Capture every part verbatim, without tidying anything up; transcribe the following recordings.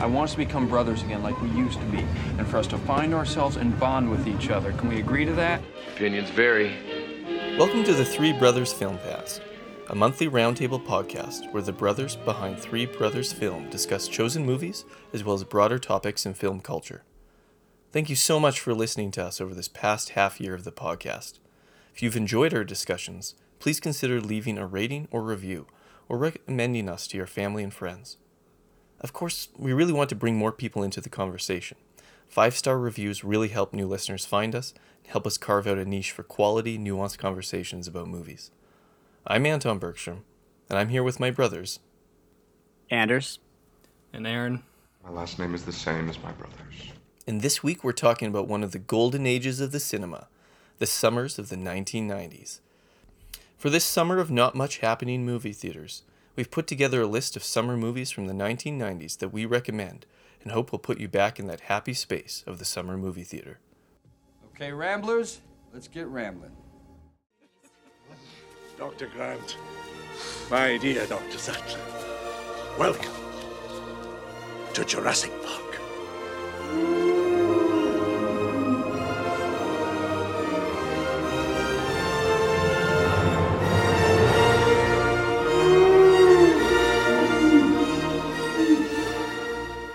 I want us to become brothers again like we used to be, and for us to find ourselves and bond with each other. Can we agree to that? Opinions vary. Welcome to the Three Brothers Film Fest, a monthly roundtable podcast where the brothers behind Three Brothers Film discuss chosen movies as well as broader topics in film culture. Thank you so much for listening to us over this past half year of the podcast. If you've enjoyed our discussions, please consider leaving a rating or review, or recommending us to your family and friends. Of course, we really want to bring more people into the conversation. Five-star reviews really help new listeners find us and help us carve out a niche for quality, nuanced conversations about movies. I'm Anton Bergstrom, and I'm here with my brothers, Anders and Aaron. My last name is the same as my brother's. And this week we're talking about one of the golden ages of the cinema, the summers of the nineteen nineties. For this summer of not much happening movie theaters, we've put together a list of summer movies from the nineteen nineties that we recommend and hope will put you back in that happy space of the summer movie theater. Okay, Ramblers, let's get rambling. Doctor Grant, my dear Doctor Sattler, welcome to Jurassic Park.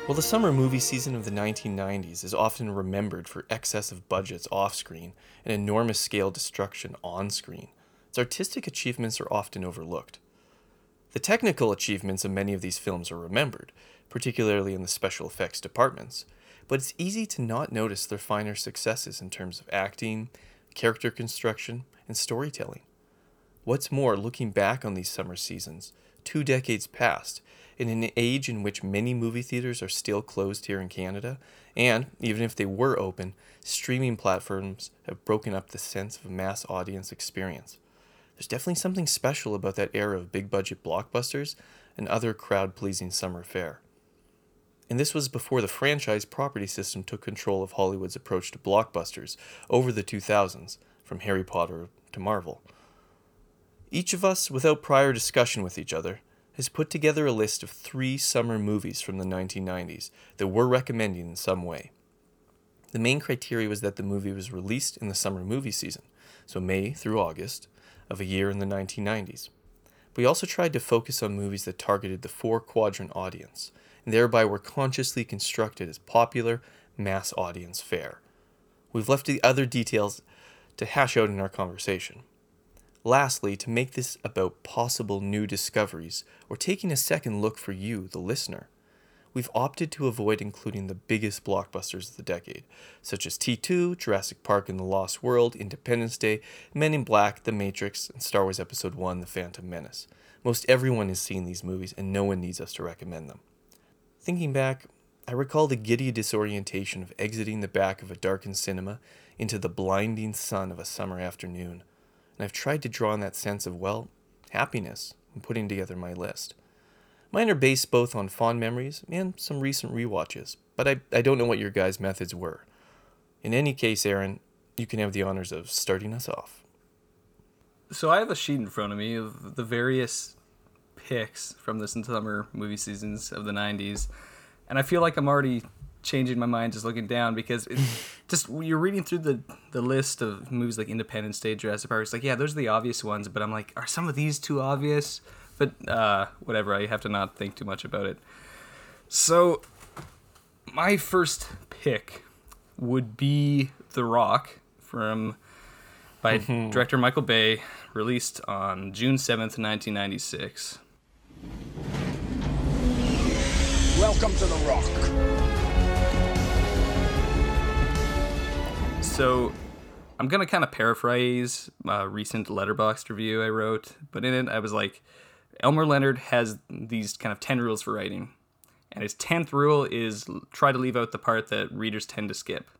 While the summer movie season of the nineteen nineties is often remembered for excessive budgets off-screen and enormous scale destruction on-screen, its artistic achievements are often overlooked. The technical achievements of many of these films are remembered, particularly in the special effects departments, but it's easy to not notice their finer successes in terms of acting, character construction, and storytelling. What's more, looking back on these summer seasons, two decades past, in an age in which many movie theaters are still closed here in Canada, and, even if they were open, streaming platforms have broken up the sense of mass audience experience. There's definitely something special about that era of big-budget blockbusters and other crowd-pleasing summer fare. And this was before the franchise property system took control of Hollywood's approach to blockbusters over the two thousands, from Harry Potter to Marvel. Each of us, without prior discussion with each other, has put together a list of three summer movies from the nineteen nineties that we're recommending in some way. The main criteria was that the movie was released in the summer movie season, so May through August, of a year in the nineteen nineties. We also tried to focus on movies that targeted the four-quadrant audience, and thereby were consciously constructed as popular, mass audience fare. We've left the other details to hash out in our conversation. Lastly, to make this about possible new discoveries, or taking a second look for you, the listener, we've opted to avoid including the biggest blockbusters of the decade, such as T two, Jurassic Park and the Lost World, Independence Day, Men in Black, The Matrix, and Star Wars Episode One: The Phantom Menace. Most everyone has seen these movies, and no one needs us to recommend them. Thinking back, I recall the giddy disorientation of exiting the back of a darkened cinema into the blinding sun of a summer afternoon. And I've tried to draw on that sense of, well, happiness in putting together my list. Mine are based both on fond memories and some recent rewatches, but I, I don't know what your guys' methods were. In any case, Aaron, you can have the honors of starting us off. So I have a sheet in front of me of the various picks from the summer movie seasons of the nineties, and I feel like I'm already changing my mind just looking down, because it's just, you're reading through the the list of movies like Independence Day, Jurassic Park. It's like, yeah, those are the obvious ones, but I'm like, are some of these too obvious? But uh, whatever, I have to not think too much about it. So my first pick would be The Rock from by mm-hmm. director Michael Bay, released on June seventh, nineteen ninety-six. Welcome to The Rock. So, I'm going to kind of paraphrase a recent Letterboxd review I wrote, but in it I was like, Elmore Leonard has these kind of ten rules for writing, and his tenth rule is try to leave out the part that readers tend to skip.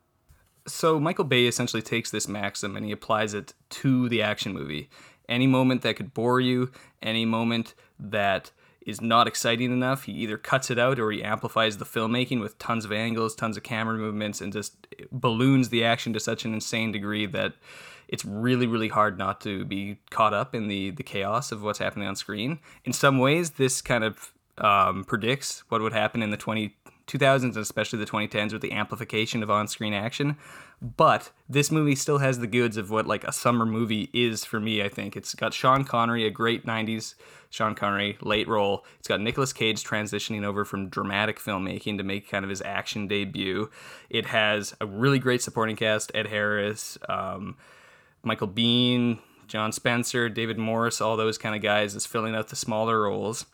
So Michael Bay essentially takes this maxim and he applies it to the action movie. Any moment that could bore you, any moment that is not exciting enough, he either cuts it out or he amplifies the filmmaking with tons of angles, tons of camera movements, and just balloons the action to such an insane degree that it's really, really hard not to be caught up in the the chaos of what's happening on screen. In some ways, this kind of um, predicts what would happen in the 20 two thousands, and especially the twenty tens, with the amplification of on-screen action. But this movie still has the goods of what like a summer movie is for me, I think. It's got Sean Connery, a great nineties Sean Connery late role. It's got Nicolas Cage transitioning over from dramatic filmmaking to make kind of his action debut. It has a really great supporting cast: Ed Harris, um, Michael Bean, John Spencer, David Morris, all those kind of guys that's filling out the smaller roles.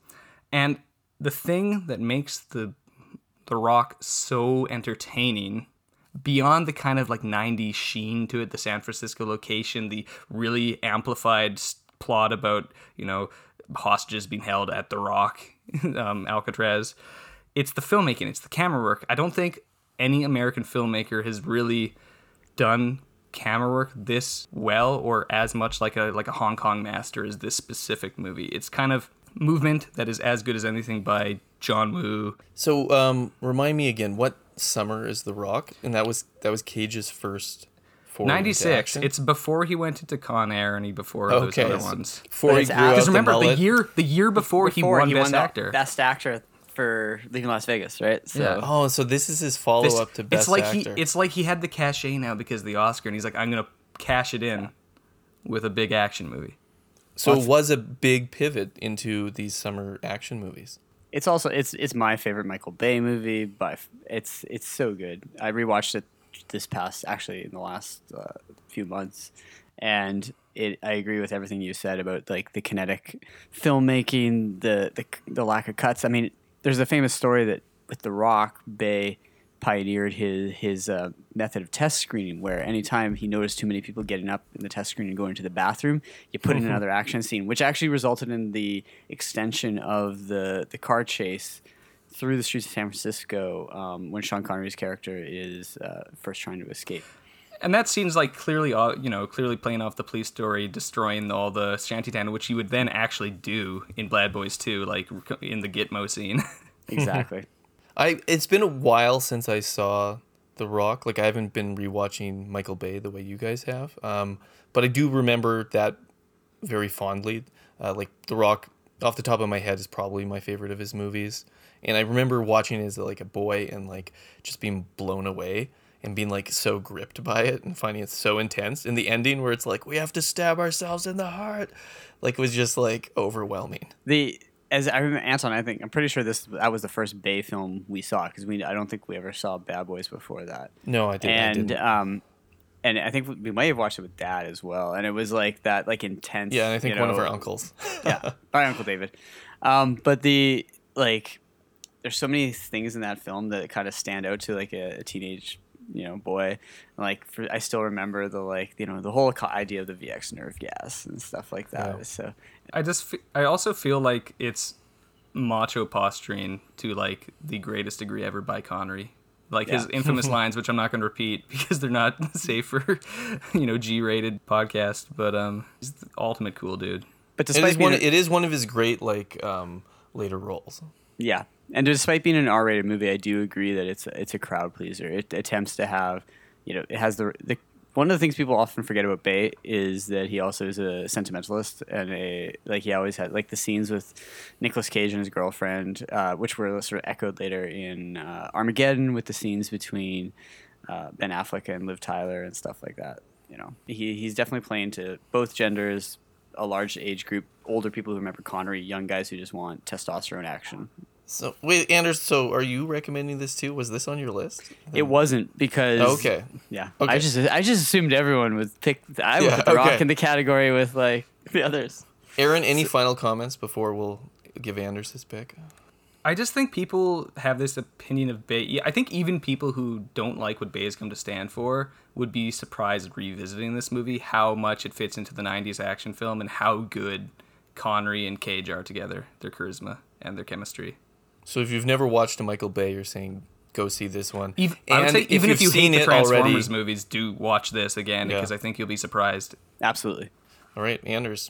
And the thing that makes the The Rock so entertaining, beyond the kind of like nineties sheen to it, the San Francisco location, the really amplified plot about, you know, hostages being held at The Rock, um, Alcatraz, it's the filmmaking, it's the camera work. I don't think any American filmmaker has really done camera work this well or as much like a like a Hong Kong master as this specific movie. It's kind of movement that is as good as anything by John Woo. So um, remind me again, what summer is The Rock? And that was that was Cage's first ninety-six. It's before he went into Con Air and he before okay. those other ones. Before he grew out. Because remember the, the year the year before, before he won he Best won Actor. Best Actor for Leaving Las Vegas, right? So yeah. Oh, so this is his follow up to Best it's like Actor. He, it's like he had the cachet now because of the Oscar, and he's like, I'm gonna cash it in yeah. with a big action movie. So it was a big pivot into these summer action movies. It's also it's it's my favorite Michael Bay movie, but it's it's so good. I rewatched it this past actually in the last uh, few months, and it I agree with everything you said about like the kinetic filmmaking, the the the lack of cuts. I mean, there's a famous story that with The Rock, Bay pioneered his his uh, method of test screening, where anytime he noticed too many people getting up in the test screen and going to the bathroom, you put in another action scene, which actually resulted in the extension of the the car chase through the streets of San Francisco um, when Sean Connery's character is uh, first trying to escape. And that seems like clearly, you know, clearly playing off the police story, destroying all the shantytown, which you would then actually do in Bad Boys two, like in the Gitmo scene. Exactly. I it's been a while since I saw The Rock. Like, I haven't been rewatching Michael Bay the way you guys have. Um, but I do remember that very fondly. Uh, like, The Rock, off the top of my head, is probably my favorite of his movies. And I remember watching it as, like, a boy and, like, just being blown away and being, like, so gripped by it and finding it so intense. And the ending where it's like, we have to stab ourselves in the heart, like, was just, like, overwhelming. The... As I remember, Anton, I think I'm pretty sure this that was the first Bay film we saw, because we I don't think we ever saw Bad Boys before that. No, I didn't. And I didn't. Um, and I think we might have watched it with Dad as well, and it was like that, like intense. Yeah, and I think you know, one of our uncles. Yeah, my uncle David. Um, but the like, there's so many things in that film that kind of stand out to like a, a teenage, you know, boy. Like for, I still remember the like you know the whole idea of the V X nerve gas and stuff like that. Yeah. So. I just, f- I also feel like it's macho posturing to like the greatest degree ever by Connery, like yeah. his infamous lines, which I'm not going to repeat because they're not safe for, you know, G-rated podcast. But um, he's the ultimate cool dude. But despite it is one, a- it is one of his great like um later roles. Yeah, and despite being an R-rated movie, I do agree that it's it's a crowd pleaser. It attempts to have, you know, it has the the. One of the things people often forget about Bay is that he also is a sentimentalist, and a like he always had like the scenes with Nicolas Cage and his girlfriend, uh, which were sort of echoed later in uh, Armageddon with the scenes between uh, Ben Affleck and Liv Tyler and stuff like that. You know, he he's definitely playing to both genders, a large age group, older people who remember Connery, young guys who just want testosterone action. So wait, Anders, so are you recommending this too? Was this on your list? It wasn't because oh, okay. Yeah. Okay. I just I just assumed everyone would pick I would yeah, put the okay. Rock in the category with like the others. Aaron, any so, final comments before we'll give Anders his pick? I just think people have this opinion of Bay. Yeah, I think even people who don't like what Bay has come to stand for would be surprised revisiting this movie how much it fits into the nineties action film and how good Connery and Cage are together, their charisma and their chemistry. So if you've never watched a Michael Bay, you're saying go see this one. Even, I would say, even if, if you hate the Transformers already, movies, do watch this again yeah. because I think you'll be surprised. Absolutely. All right, Anders.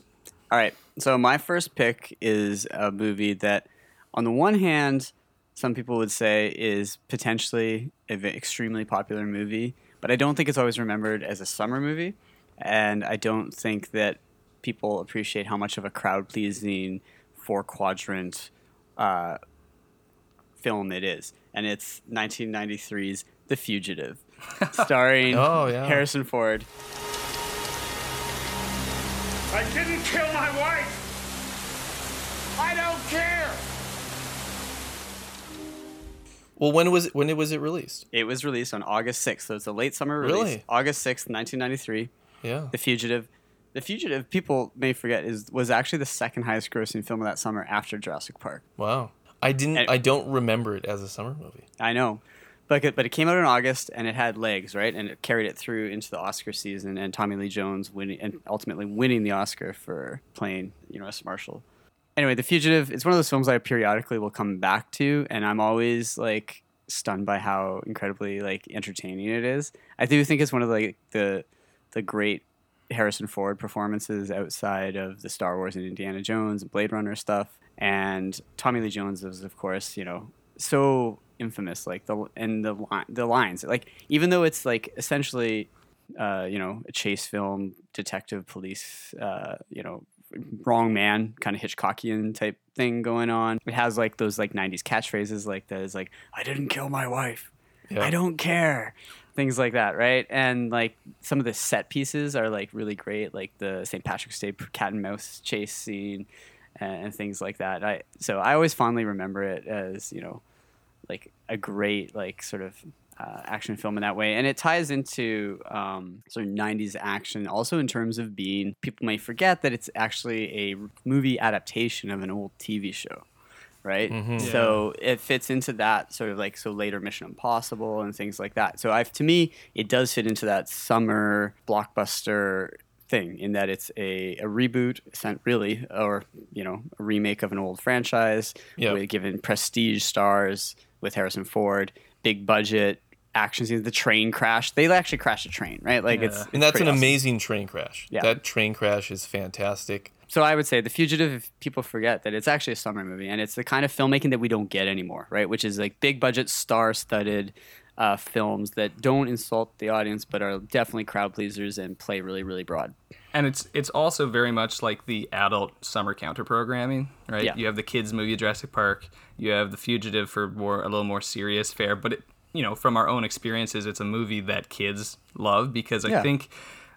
All right, so my first pick is a movie that, on the one hand, some people would say is potentially an extremely popular movie, but I don't think it's always remembered as a summer movie, and I don't think that people appreciate how much of a crowd-pleasing four-quadrant uh film it is. and it's nineteen ninety-three's The Fugitive, starring oh, yeah. Harrison Ford. I didn't kill my wife. I don't care. Well, when was it, when was it released? It was released on August sixth. So it's a late summer release. Really? August sixth, nineteen ninety-three. Yeah. The Fugitive. The Fugitive, people may forget, is was actually the second highest grossing film of that summer after Jurassic Park. Wow. I didn't and, I don't remember it as a summer movie. I know. But it, but it came out in August, and it had legs, right? And it carried it through into the Oscar season, and Tommy Lee Jones winning and ultimately winning the Oscar for playing, you know, U S Marshal. Anyway, The Fugitive, it's one of those films I periodically will come back to, and I'm always like stunned by how incredibly like entertaining it is. I do think it's one of like the the great Harrison Ford performances outside of the Star Wars and Indiana Jones and Blade Runner stuff. And Tommy Lee Jones is, of course, you know, so infamous, like the and the li- the lines, like even though it's like essentially, uh, you know, a chase film, detective, police, uh, you know, wrong man, kind of Hitchcockian type thing going on. It has like those like nineties catchphrases, like that is like, "I didn't kill my wife," yeah. "I don't care," things like that, right? And like some of the set pieces are like really great, like the Saint Patrick's Day cat and mouse chase scene and, and things like that. I so I always fondly remember it as, you know, like a great like sort of uh, action film in that way. And it ties into um, sort of nineties action also in terms of being, people may forget that it's actually a movie adaptation of an old T V show, right? Mm-hmm. Yeah. So it fits into that sort of like, so later Mission Impossible and things like that. So I've, to me, it does fit into that summer blockbuster thing in that it's a, a reboot, really, or, you know, a remake of an old franchise, yep. with given prestige stars with Harrison Ford, big budget action scenes, the train crash. They actually crash a train, right? Like yeah. it's, it's and that's an awesome. Amazing train crash. Yeah. That train crash is fantastic. So I would say The Fugitive, if people forget that it's actually a summer movie, and it's the kind of filmmaking that we don't get anymore, right? Which is like big budget, star-studded Uh, films that don't insult the audience but are definitely crowd pleasers and play really, really broad. And it's it's also very much like the adult summer counter programming, right? Yeah. You have the kids movie Jurassic Park, you have The Fugitive for more a little more serious fare, but it, you know, from our own experiences, it's a movie that kids love because I yeah. think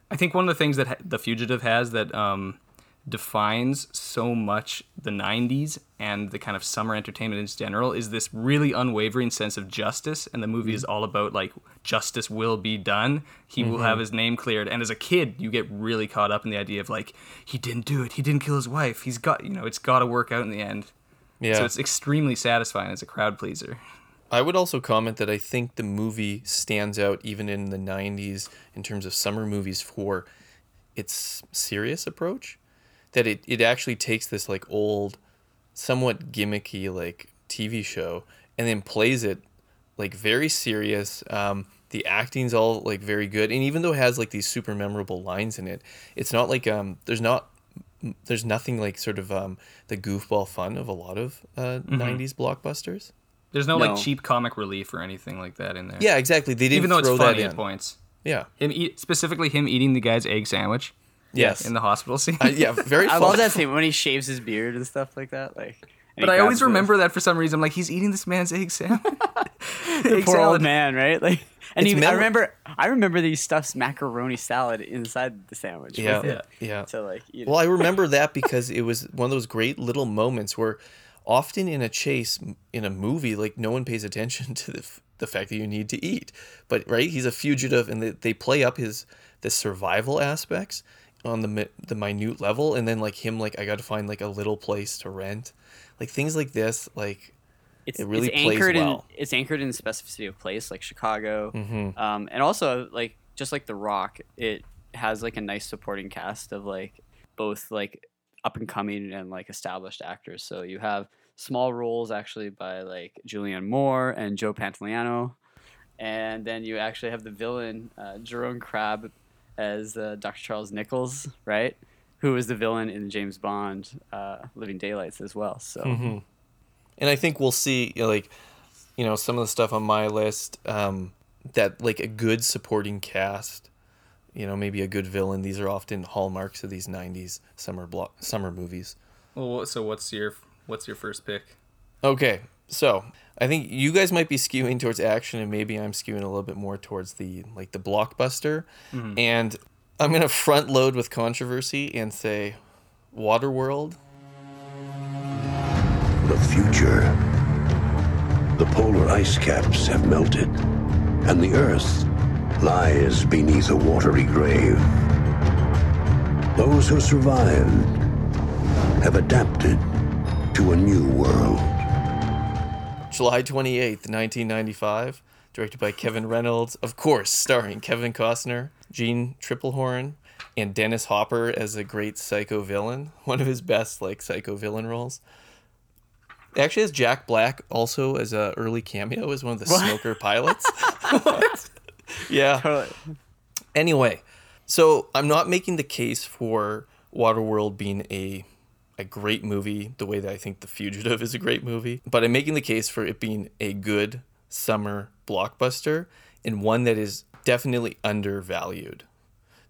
I think one of the things that ha- The Fugitive has that um, defines so much the nineties and the kind of summer entertainment in general is this really unwavering sense of justice, and the movie mm-hmm. is all about like justice will be done, he mm-hmm. will have his name cleared. And as a kid you get really caught up in the idea of like, he didn't do it, he didn't kill his wife, he's got, you know, it's got to work out in the end. Yeah. So it's extremely satisfying as a crowd pleaser. I would also comment that I think the movie stands out even in the nineties in terms of summer movies for its serious approach. That it, it actually takes this like old, somewhat gimmicky like T V show and then plays it like very serious. Um, the acting's all like very good, and even though it has like these super memorable lines in it, it's not like um there's not there's nothing like sort of um the goofball fun of a lot of uh, mm-hmm. nineties blockbusters. There's no, no like cheap comic relief or anything like that in there. Yeah, exactly. They didn't even though it's throw funny at points. Yeah, him eat, specifically him eating the guy's egg sandwich. Yes, in the hospital scene. Uh, yeah, very. I fun. Love that scene when he shaves his beard and stuff like that. Like, but I always remember those. That for some reason. I'm like, he's eating this man's egg sandwich. The egg poor salad. Old man, right? Like, and he, I remember, I remember that he stuffs macaroni salad inside the sandwich. Yeah, with it. yeah, yeah. So like, you know. Well, I remember that because it was one of those great little moments where, often in a chase in a movie, like no one pays attention to the f- the fact that you need to eat. But right, he's a fugitive, and they, they play up his the survival aspects on the mi- the minute level, and then like him like I got to find like a little place to rent, like things like this, like it's, it really it's plays anchored well. In, it's anchored in the specificity of place, like Chicago, mm-hmm. um, and also like just like The Rock, it has like a nice supporting cast of like both like up and coming and like established actors. So you have small roles actually by like Julianne Moore and Joe Pantoliano, and then you actually have the villain uh, Jerome Crabb as uh, Doctor Charles Nichols, right? Who was the villain in James Bond, uh, Living Daylights as well. So, mm-hmm. And I think we'll see, you know, like, you know, some of the stuff on my list um, that like a good supporting cast, you know, maybe a good villain. These are often hallmarks of these nineties summer block summer movies. Well, so what's your what's your first pick? Okay, So I think you guys might be skewing towards action, and maybe I'm skewing a little bit more towards the like the blockbuster. Mm-hmm. And I'm going to front load with controversy and say Waterworld. The future. The polar ice caps have melted, and the Earth lies beneath a watery grave. Those who survived have adapted to a new world. July twenty-eighth, nineteen ninety-five, directed by Kevin Reynolds, of course, starring Kevin Costner, Gene Triplehorn, and Dennis Hopper as a great psycho villain, one of his best like psycho villain roles. It actually has Jack Black also as a early cameo as one of the what? smoker pilots. What? Yeah. Totally. Anyway, so I'm not making the case for Waterworld being a a great movie the way that I think The Fugitive is a great movie, but I'm making the case for it being a good summer blockbuster and one that is definitely undervalued.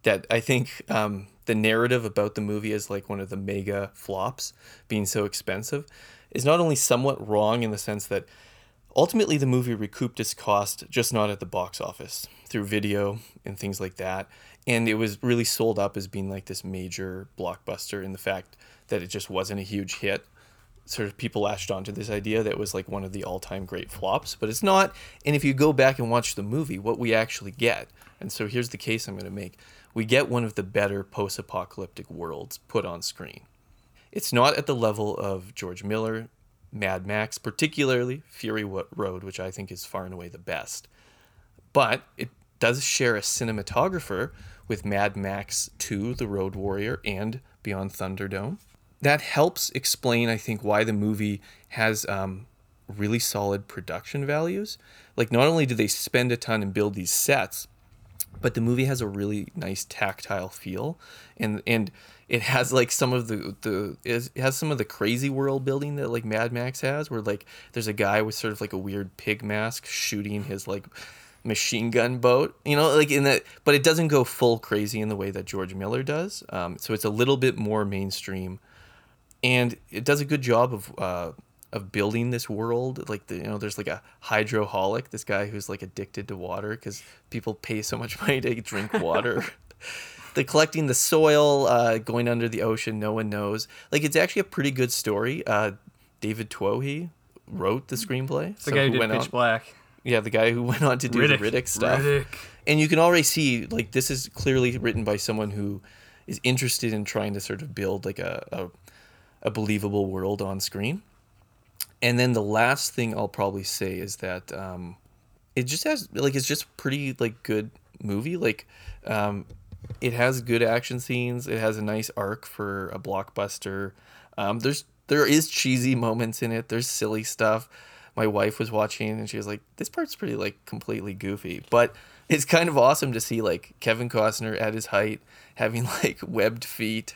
That I think um, the narrative about the movie as like one of the mega flops being so expensive is not only somewhat wrong in the sense that ultimately the movie recouped its cost, just not at the box office, through video and things like that. And it was really sold up as being like this major blockbuster, and the fact that it just wasn't a huge hit, sort of people latched onto this idea that it was like one of the all-time great flops, but it's not. And if you go back and watch the movie, what we actually get, and so here's the case I'm going to make, we get one of the better post-apocalyptic worlds put on screen. It's not at the level of George Miller, Mad Max, particularly Fury Road, which I think is far and away the best. But it does share a cinematographer with Mad Max two, The Road Warrior, and Beyond Thunderdome. That helps explain, I think, why the movie has um, really solid production values. Like, not only do they spend a ton and build these sets, but the movie has a really nice tactile feel, and and it has like some of the the it has some of the crazy world building that like Mad Max has, where like there's a guy with sort of like a weird pig mask shooting his like machine gun boat, you know, like in that. But it doesn't go full crazy in the way that George Miller does. Um, so it's a little bit more mainstream, and it does a good job of uh, of building this world. Like, the, you know, there's like a hydroholic, this guy who's like addicted to water because people pay so much money to drink water. They're collecting the soil, uh, going under the ocean. No one knows. Like, it's actually a pretty good story. Uh, David Twohy wrote the screenplay. The so guy who, who did Pitch on, Black. Yeah, the guy who went on to do Riddick. the Riddick stuff. Riddick. And you can already see, like, this is clearly written by someone who is interested in trying to sort of build like a a, a believable world on screen. And then the last thing I'll probably say is that um, it just has like it's just pretty like good movie. Like um, it has good action scenes. It has a nice arc for a blockbuster. Um, there's there is cheesy moments in it. There's silly stuff. My wife was watching and she was like, "This part's pretty like completely goofy," but it's kind of awesome to see like Kevin Costner at his height, having like webbed feet.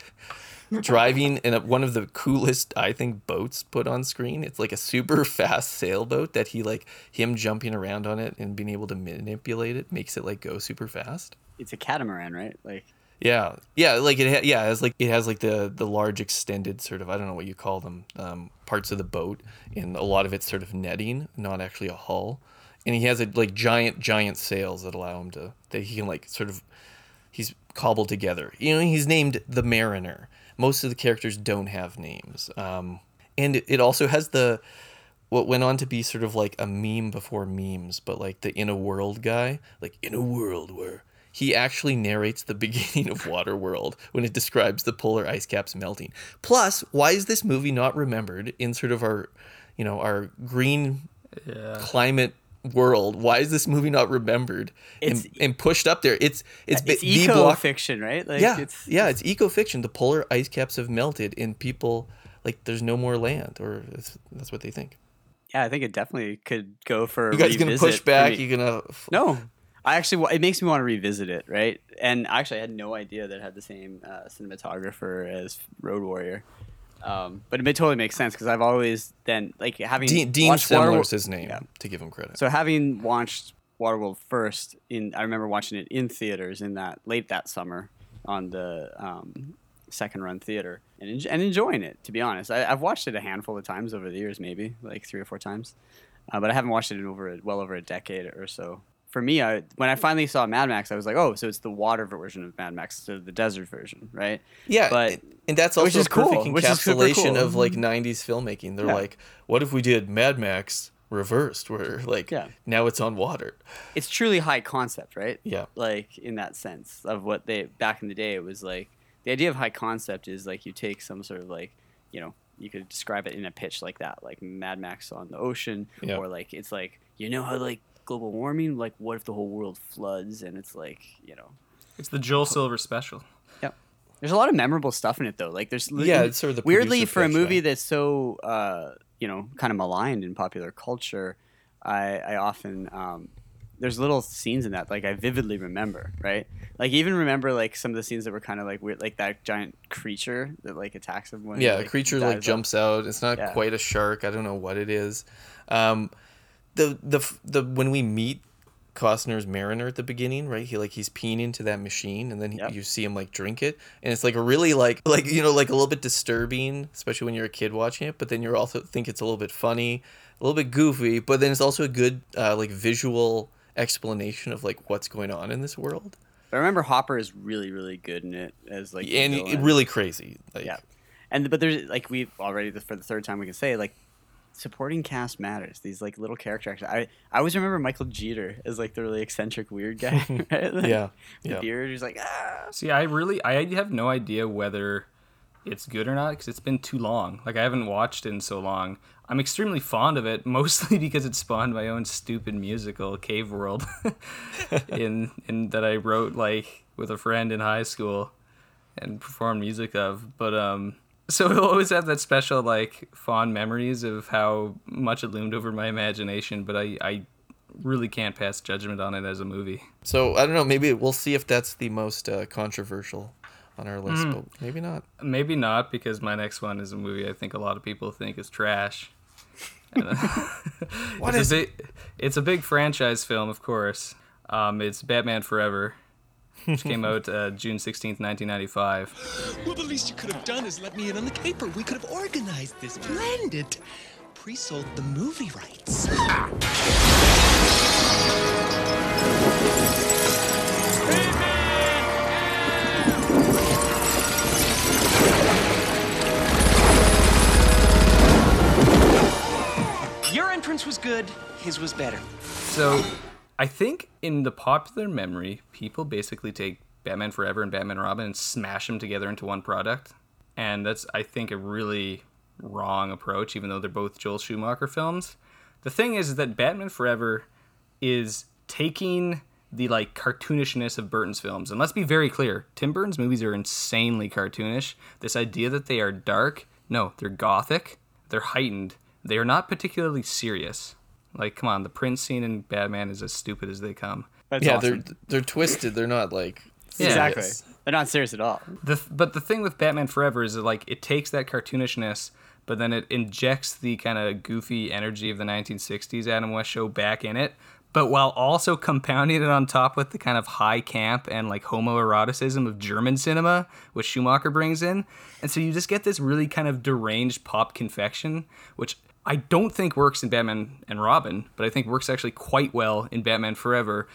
Driving in a, one of the coolest, I think, boats put on screen. It's like a super fast sailboat that he like him jumping around on it and being able to manipulate it makes it like go super fast. It's a catamaran, right? Like yeah, yeah, like it. Ha- yeah, it's like it has like the the large extended sort of I don't know what you call them um, parts of the boat, and a lot of it's sort of netting, not actually a hull. And he has a like giant giant sails that allow him to that he can like sort of he's cobbled together. You know, he's named the Mariner. Most of the characters don't have names. Um, and it also has the, what went on to be sort of like a meme before memes, but like the In a World guy, like in a world where he actually narrates the beginning of Waterworld when it describes the polar ice caps melting. Plus, why is this movie not remembered in sort of our, you know, our green yeah. climate world? Why is this movie not remembered and, and pushed up there? It's it's, it's be, eco block- fiction, right? Like, yeah, it's, yeah, it's eco fiction. The polar ice caps have melted, and people like there's no more land, or it's, that's what they think. Yeah, I think it definitely could go for. A you guys gonna push back? You gonna no? I actually it makes me want to revisit it, right? And actually, I had no idea that it had the same uh, cinematographer as Road Warrior. Um, but it totally makes sense because I've always then like having Dean, Dean Semler's his name yeah. to give him credit. So having watched Waterworld first, in I remember watching it in theaters in that late that summer on the um, second run theater and and enjoying it, to be honest. I, I've watched it a handful of times over the years, maybe like three or four times, uh, but I haven't watched it in over a, well over a decade or so. For me, I, when I finally saw Mad Max, I was like, oh, so it's the water version of Mad Max, so the desert version, right? Yeah, but, and that's also a perfect cool, encapsulation cool. of like nineties filmmaking. They're yeah. like, what if we did Mad Max reversed, where like yeah. now it's on water? It's truly high concept, right? Yeah. Like in that sense of what they, back in the day, it was like, the idea of high concept is like you take some sort of like, you know, you could describe it in a pitch like that, like Mad Max on the ocean, yeah. or like, it's like, you know how like, global warming, like what if the whole world floods? And it's like, you know, it's the Joel Silver special. Yep. There's a lot of memorable stuff in it though. Like there's yeah, it's sort of the weirdly for pitch, a movie right? that's so uh you know kind of maligned in popular culture. I I often um there's little scenes in that like I vividly remember, right? Like even remember like some of the scenes that were kind of like weird, like that giant creature that like attacks everyone. Yeah, like, a creature like jumps up. out. It's not yeah. quite a shark. I don't know what it is. Um. The, the the when we meet Costner's mariner at the beginning, right? He like he's peeing into that machine, and then he, yep. you see him like drink it, and it's like a really like like you know like a little bit disturbing, especially when you're a kid watching it. But then you also think it's a little bit funny, a little bit goofy, but then it's also a good uh, like visual explanation of like what's going on in this world. But I remember Hopper is really really good in it as like and villain. really crazy. Like, yeah, and but there's like we've already for the third time we can say like. Supporting cast matters. These like little character actors. I, I always remember Michael Jeter as like the really eccentric weird guy. Right? Like, yeah. The yeah. beard is like ah. See, I really I have no idea whether it's good or not because it's been too long. Like I haven't watched it in so long. I'm extremely fond of it, mostly because it spawned my own stupid musical, Cave World, in in that I wrote like with a friend in high school, and performed music of. But um. So it'll always have that special, like, fond memories of how much it loomed over my imagination, but I, I really can't pass judgment on it as a movie. So, I don't know, maybe we'll see if that's the most uh, controversial on our list, mm. but maybe not. Maybe not, because my next one is a movie I think a lot of people think is trash. And, uh, what it's is a big, it? It's a big franchise film, of course. Um, it's Batman Forever. Which came out uh, June sixteenth, nineteen ninety-five. Well, the least you could have done is let me in on the caper. We could have organized this, planned it, pre-sold the movie rights. Your entrance was good, his was better. So... I think in the popular memory, people basically take Batman Forever and Batman Robin and smash them together into one product. And that's, I think, a really wrong approach, even though they're both Joel Schumacher films. The thing is that Batman Forever is taking the like cartoonishness of Burton's films. And let's be very clear, Tim Burton's movies are insanely cartoonish. This idea that they are dark, no, they're gothic, they're heightened, they are not particularly serious. Like, come on, the Prince scene in Batman is as stupid as they come. That's yeah, awesome. they're they're twisted. They're not like serious. Yeah, exactly. They're not serious at all. The, but the thing with Batman Forever is that, like it takes that cartoonishness, but then it injects the kind of goofy energy of the nineteen sixties Adam West show back in it, but while also compounding it on top with the kind of high camp and like homoeroticism of German cinema, which Schumacher brings in, and so you just get this really kind of deranged pop confection, which. I don't think works in Batman and Robin, but I think works actually quite well in Batman Forever,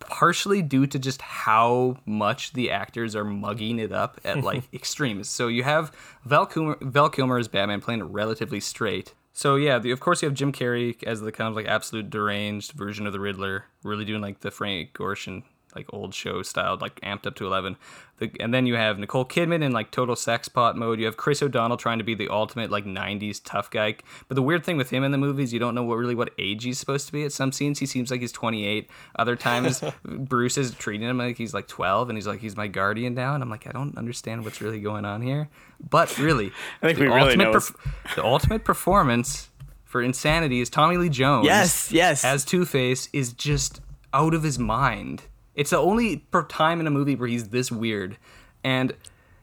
partially due to just how much the actors are mugging it up at like extremes. So you have Val Kilmer, Val Kilmer as Batman playing it relatively straight. So yeah, the, of course you have Jim Carrey as the kind of like absolute deranged version of the Riddler, really doing like the Frank Gorshin like old show style, like amped up to eleven. The, and then you have Nicole Kidman in like total sexpot mode. You have Chris O'Donnell trying to be the ultimate like nineties tough guy. But the weird thing with him in the movies, you don't know what really what age he's supposed to be. At some scenes, he seems like he's twenty-eight. Other times, Bruce is treating him like he's like twelve, and he's like, he's my guardian now. And I'm like, I don't understand what's really going on here. But really, I think the, we ultimate really know perf- the ultimate performance for insanity is Tommy Lee Jones. Yes, yes. As Two-Face is just out of his mind. It's the only time in a movie where he's this weird. And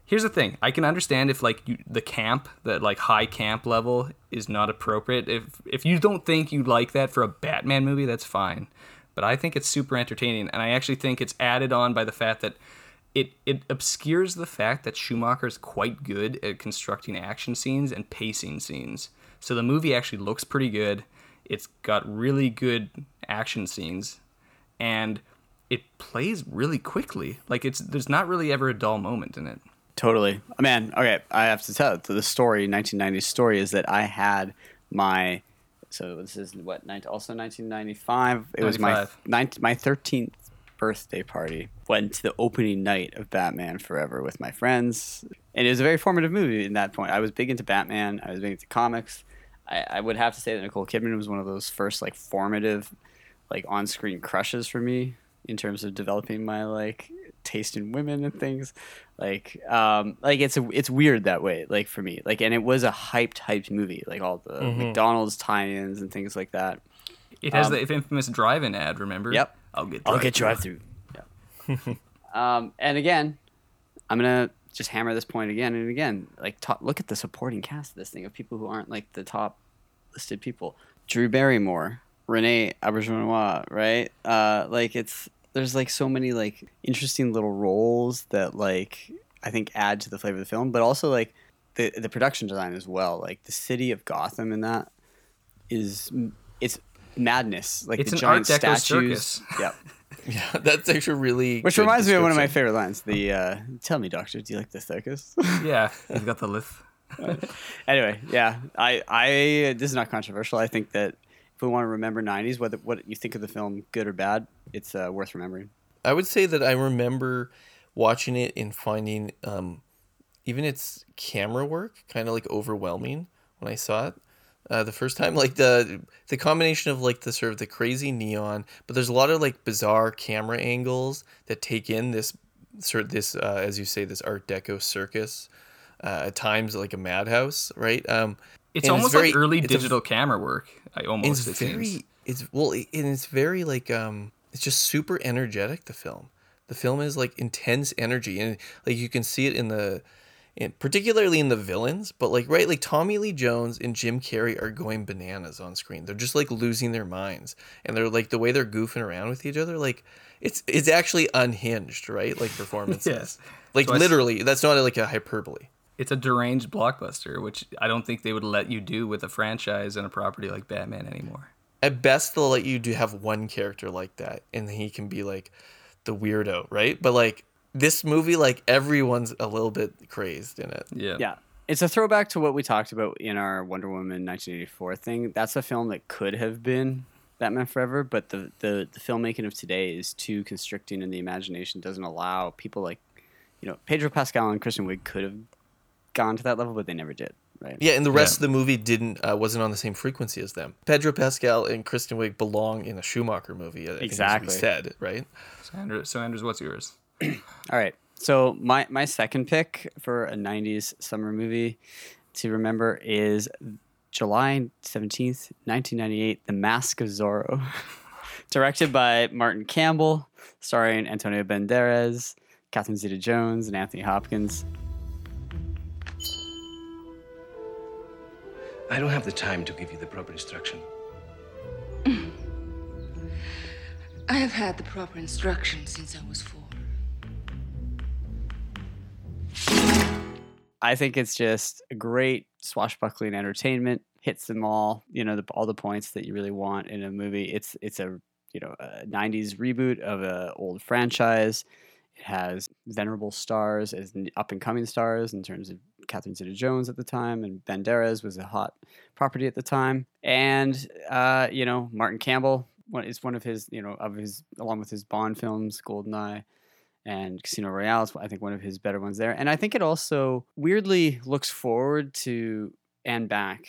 here's the thing. I can understand if like you, the camp, that like high camp level is not appropriate. If if you don't think you like that for a Batman movie, that's fine. But I think it's super entertaining. And I actually think it's added on by the fact that it it obscures the fact that Schumacher's quite good at constructing action scenes and pacing scenes. So the movie actually looks pretty good. It's got really good action scenes, and it plays really quickly. Like, it's there's not really ever a dull moment in it. Totally. Man, okay, I have to tell the story, nineteen nineties story, is that I had my... So this is what, also nineteen ninety-five? It ninety-five. Was my my thirteenth birthday party. Went to the opening night of Batman Forever with my friends. And it was a very formative movie in that point. I was big into Batman. I was big into comics. I, I would have to say that Nicole Kidman was one of those first like formative like on-screen crushes for me in terms of developing my like taste in women and things. Like um like it's a, it's weird that way, like for me, like, and it was a hyped hyped movie, like all the mm-hmm. McDonald's tie-ins and things like that. It has um, the infamous drive-in ad, remember? Yep. I'll get drive-through. I'll get drive-through. Yeah. um and again, I'm going to just hammer this point again and again. Like t- look at the supporting cast of this thing of people who aren't like the top listed people. Drew Barrymore, Renee Auberjonois, right? Uh like it's There's like so many like interesting little roles that like I think add to the flavor of the film, but also like the the production design as well. Like the city of Gotham in that is it's madness. Like it's the giant Art Deco statues. Yep. Yeah, that's actually really. Which reminds me of one of my favorite lines. The uh, "Tell me, Doctor, do you like the circus?" Yeah, you've got the lith. Anyway, yeah, I I this is not controversial. I think that. If we want to remember nineties, whether what you think of the film, good or bad, it's uh, worth remembering. I would say that I remember watching it and finding um, even its camera work kind of like overwhelming when I saw it uh, the first time. Like the the combination of like the sort of the crazy neon, but there's a lot of like bizarre camera angles that take in this sort of this uh, as you say, this Art Deco circus uh, at times like a madhouse, right? Um, It's and almost it's very, like early digital a, camera work. I almost it's it very seems. it's well it, and it's very like um it's just super energetic. The film, the film is like intense energy, and like you can see it in the, in particularly in the villains. But like right, like Tommy Lee Jones and Jim Carrey are going bananas on screen. They're just like losing their minds, and they're like the way they're goofing around with each other. Like it's it's actually unhinged, right? Like performances, yes. Like so literally, I, that's not like a hyperbole. It's a deranged blockbuster, which I don't think they would let you do with a franchise and a property like Batman anymore. At best, they'll let you do have one character like that, and he can be like the weirdo, right? But like this movie, like everyone's a little bit crazed in it. Yeah, yeah. It's a throwback to what we talked about in our Wonder Woman nineteen eighty-four thing. That's a film that could have been Batman Forever, but the the, the filmmaking of today is too constricting, and the imagination doesn't allow people like, you know, Pedro Pascal and Kristen Wiig could have gone to that level, but they never did, right? Yeah, and the rest yeah. of the movie didn't uh, wasn't on the same frequency as them. Pedro Pascal and Kristen Wiig belong in a Schumacher movie. I exactly. Think that's what we said, right? So Anders, so Anders, what's yours? All right. So my my second pick for a nineties summer movie to remember is July seventeenth, nineteen ninety-eight, The Mask of Zorro, directed by Martin Campbell, starring Antonio Banderas, Catherine Zeta-Jones, and Anthony Hopkins. I don't have the time to give you the proper instruction. I have had the proper instruction since I was four. I think it's just a great swashbuckling entertainment. Hits them all, you know, the, all the points that you really want in a movie. It's it's a you know a nineties reboot of an old franchise. It has venerable stars as up and coming stars in terms of Catherine Zeta-Jones at the time, and Banderas was a hot property at the time, and uh, you know Martin Campbell is one of his you know of his along with his Bond films, GoldenEye and Casino Royale is I think one of his better ones there, and I think it also weirdly looks forward to and back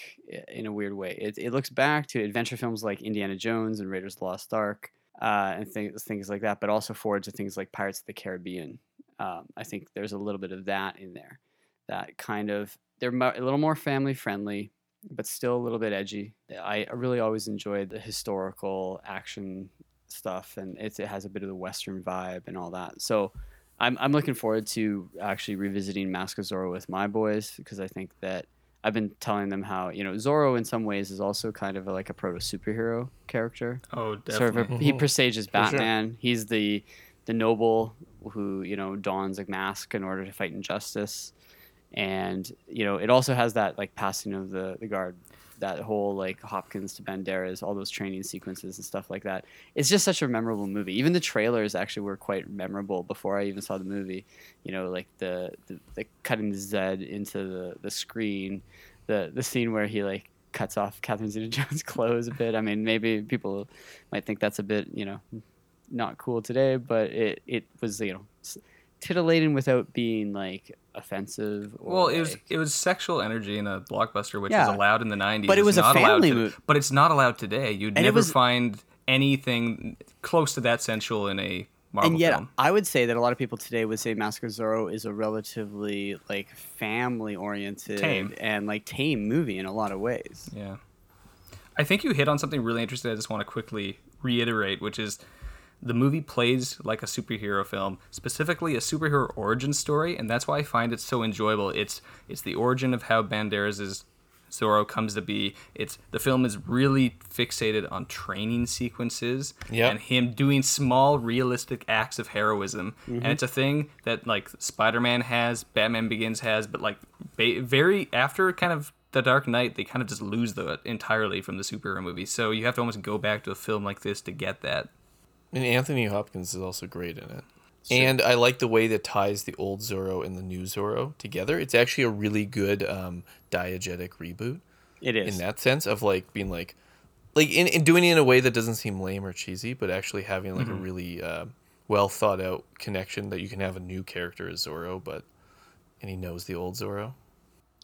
in a weird way. It it looks back to adventure films like Indiana Jones and Raiders of the Lost Ark uh, and things things like that, but also forward to things like Pirates of the Caribbean. Um, I think there's a little bit of that in there. That kind of, they're a little more family friendly, but still a little bit edgy. I really always enjoyed the historical action stuff, and it's, it has a bit of the Western vibe and all that. So I'm I'm looking forward to actually revisiting Mask of Zorro with my boys, because I think that I've been telling them how, you know, Zorro in some ways is also kind of like a proto-superhero character. Oh, definitely. Sort of a, he presages Batman. Sure. He's the the noble who, you know, dons a mask in order to fight injustice. And, you know, it also has that, like, passing of the, the guard, that whole, like, Hopkins to Banderas, all those training sequences and stuff like that. It's just such a memorable movie. Even the trailers actually were quite memorable before I even saw the movie. You know, like, the, the, the cutting the Zed into the, the screen, the the scene where he, like, cuts off Catherine Zeta-Jones' clothes a bit. I mean, maybe people might think that's a bit, you know, not cool today, but it, it was, you know, titillating without being, like, offensive. Or well, it was like, it was sexual energy in a blockbuster, which yeah. was allowed in the nineties. But it was it's a not family to, movie. But it's not allowed today. You'd and never was, find anything close to that sensual in a Marvel and yet, film. I would say that a lot of people today would say Mask of Zorro is a relatively, like, family-oriented tame. and, like, tame movie in a lot of ways. Yeah. I think you hit on something really interesting I just want to quickly reiterate, which is the movie plays like a superhero film, specifically a superhero origin story, and that's why I find it so enjoyable. It's it's the origin of how Banderas' Zorro comes to be. It's the film is really fixated on training sequences yep. and him doing small realistic acts of heroism, mm-hmm. and it's a thing that, like, Spider-Man has, Batman Begins has, but, like, ba- very after kind of The Dark Knight, they kind of just lose the entirely from the superhero movie. So you have to almost go back to a film like this to get that. And Anthony Hopkins is also great in it. Sure. And I like the way that ties the old Zorro and the new Zorro together. It's actually a really good um, diegetic reboot. It is. In that sense of, like, being like, like in, in doing it in a way that doesn't seem lame or cheesy, but actually having, like, mm-hmm. a really uh, well thought out connection that you can have a new character as Zorro, but, and he knows the old Zorro.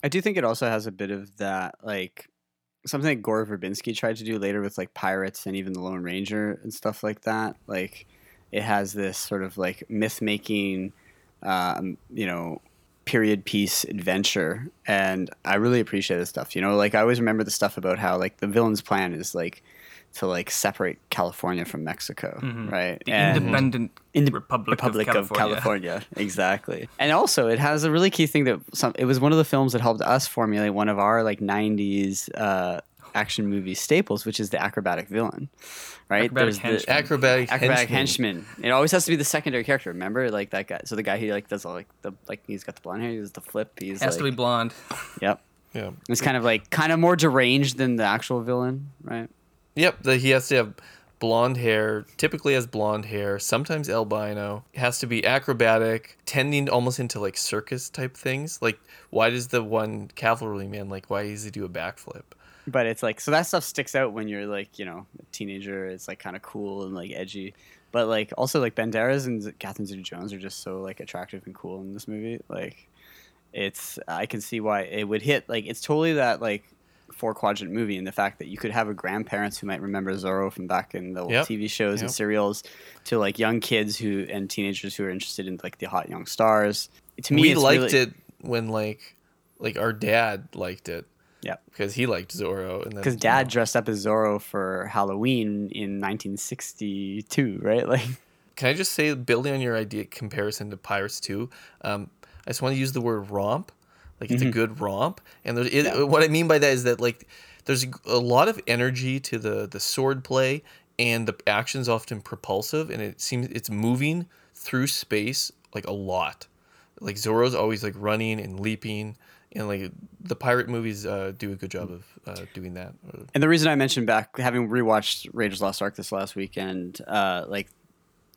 I do think it also has a bit of that, like, something that Gore Verbinski tried to do later with, like, Pirates and even The Lone Ranger and stuff like that. Like, it has this sort of, like, myth-making, um, you know, period piece adventure. And I really appreciate this stuff, you know? Like, I always remember the stuff about how, like, the villain's plan is, like, to, like, separate California from Mexico, mm-hmm. right? The and independent Inde- Republic, Republic of California. Of California. Exactly. And also, it has a really key thing that some, it was one of the films that helped us formulate one of our, like, nineties uh, action movie staples, which is the acrobatic villain, right? Acrobatic henchman. The, acrobatic acrobatic henchman. henchman. It always has to be the secondary character, remember? Like, that guy. So the guy who, like, does all, like, the, like, he's got the blonde hair, he does the flip. He's has like, to be blonde. Yep. Yeah. It's kind of, like, kind of more deranged than the actual villain, right? Yep, the, he has to have blonde hair, typically has blonde hair, sometimes albino. It has to be acrobatic, tending almost into, like, circus type things. Like, why does the one cavalryman, like, why does he do a backflip? But it's like, so that stuff sticks out when you're, like, you know, a teenager. It's, like, kind of cool and, like, edgy. But, like, also, like, Banderas and Catherine Zeta-Jones are just so, like, attractive and cool in this movie. Like, it's, I can see why it would hit. Like, it's totally that, like, four quadrant movie, and the fact that you could have a grandparents who might remember Zorro from back in the old yep. T V shows yep. and serials to, like, young kids who and teenagers who are interested in, like, the hot young stars. To me, we it's liked really... it when like like our dad liked it. Yeah, because he liked Zorro, and because Dad know. dressed up as Zorro for Halloween in nineteen sixty-two, right? Like, can I just say, building on your idea comparison to Pirates two, um, I just want to use the word romp. Like, it's mm-hmm. a good romp. And there, it, yeah. what I mean by that is that, like, there's a lot of energy to the, the sword play, and the action's often propulsive, and it seems it's moving through space, like, a lot. Like, Zorro's always, like, running and leaping, and, like, the pirate movies uh, do a good job of uh, doing that. And the reason I mentioned back, having rewatched Raiders Lost Ark this last weekend, uh, like,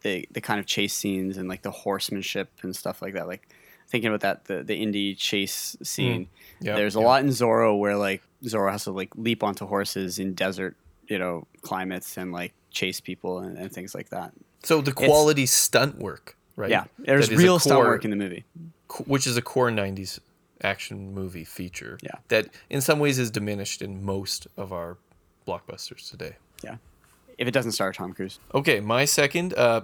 the, the kind of chase scenes and, like, the horsemanship and stuff like that, like, thinking about that, the, the indie chase scene, mm. yep, there's a yep. lot in Zorro where, like, Zorro has to, like, leap onto horses in desert, you know, climates and, like, chase people and, and things like that. So the quality it's, stunt work, right? Yeah, there's real core, stunt work in the movie. Co- which is a core nineties action movie feature yeah. that in some ways is diminished in most of our blockbusters today. Yeah, if it doesn't star Tom Cruise. Okay, my second... Uh,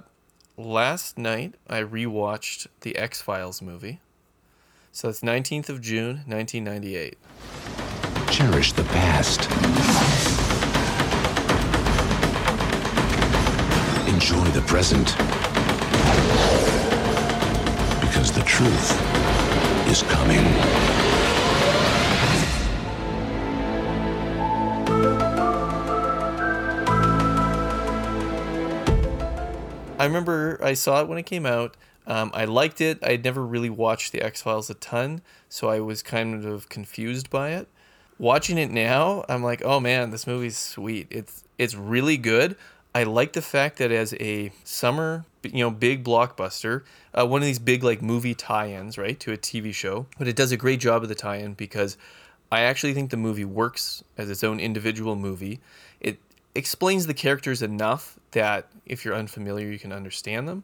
Last night, I rewatched the X-Files movie. So it's nineteenth of June, nineteen ninety-eight. Cherish the past. Enjoy the present. Because the truth is coming. I remember I saw it when it came out. Um, I liked it. I never really watched The X-Files a ton, so I was kind of confused by it. Watching it now, I'm like, oh man, this movie's sweet. It's it's really good. I like the fact that as a summer, you know, big blockbuster, uh, one of these big like movie tie-ins, right, to a T V show, but it does a great job of the tie-in because I actually think the movie works as its own individual movie. It explains the characters enough that if you're unfamiliar, you can understand them,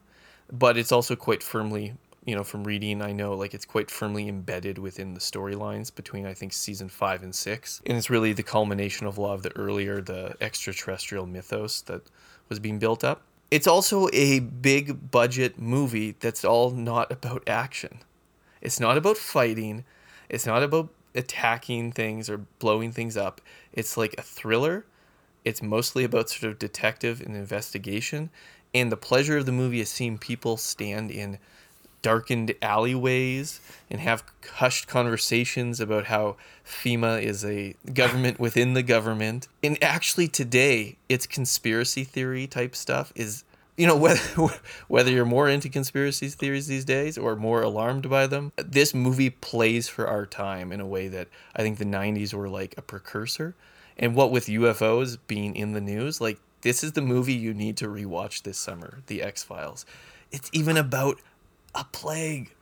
but it's also quite firmly, you know, from reading, I know like it's quite firmly embedded within the storylines between, I think, season five and six. And it's really the culmination of a lot of the earlier, the extraterrestrial mythos that was being built up. It's also a big budget movie that's all not about action. It's not about fighting. It's not about attacking things or blowing things up. It's like a thriller. It's mostly about sort of detective and investigation. And the pleasure of the movie is seeing people stand in darkened alleyways and have hushed conversations about how FEMA is a government within the government. And actually today, it's conspiracy theory type stuff is, you know, whether whether you're more into conspiracy theories these days or more alarmed by them, this movie plays for our time in a way that I think the nineties were like a precursor. And what with U F Os being in the news, like this is the movie you need to rewatch this summer, The X-Files. It's even about a plague,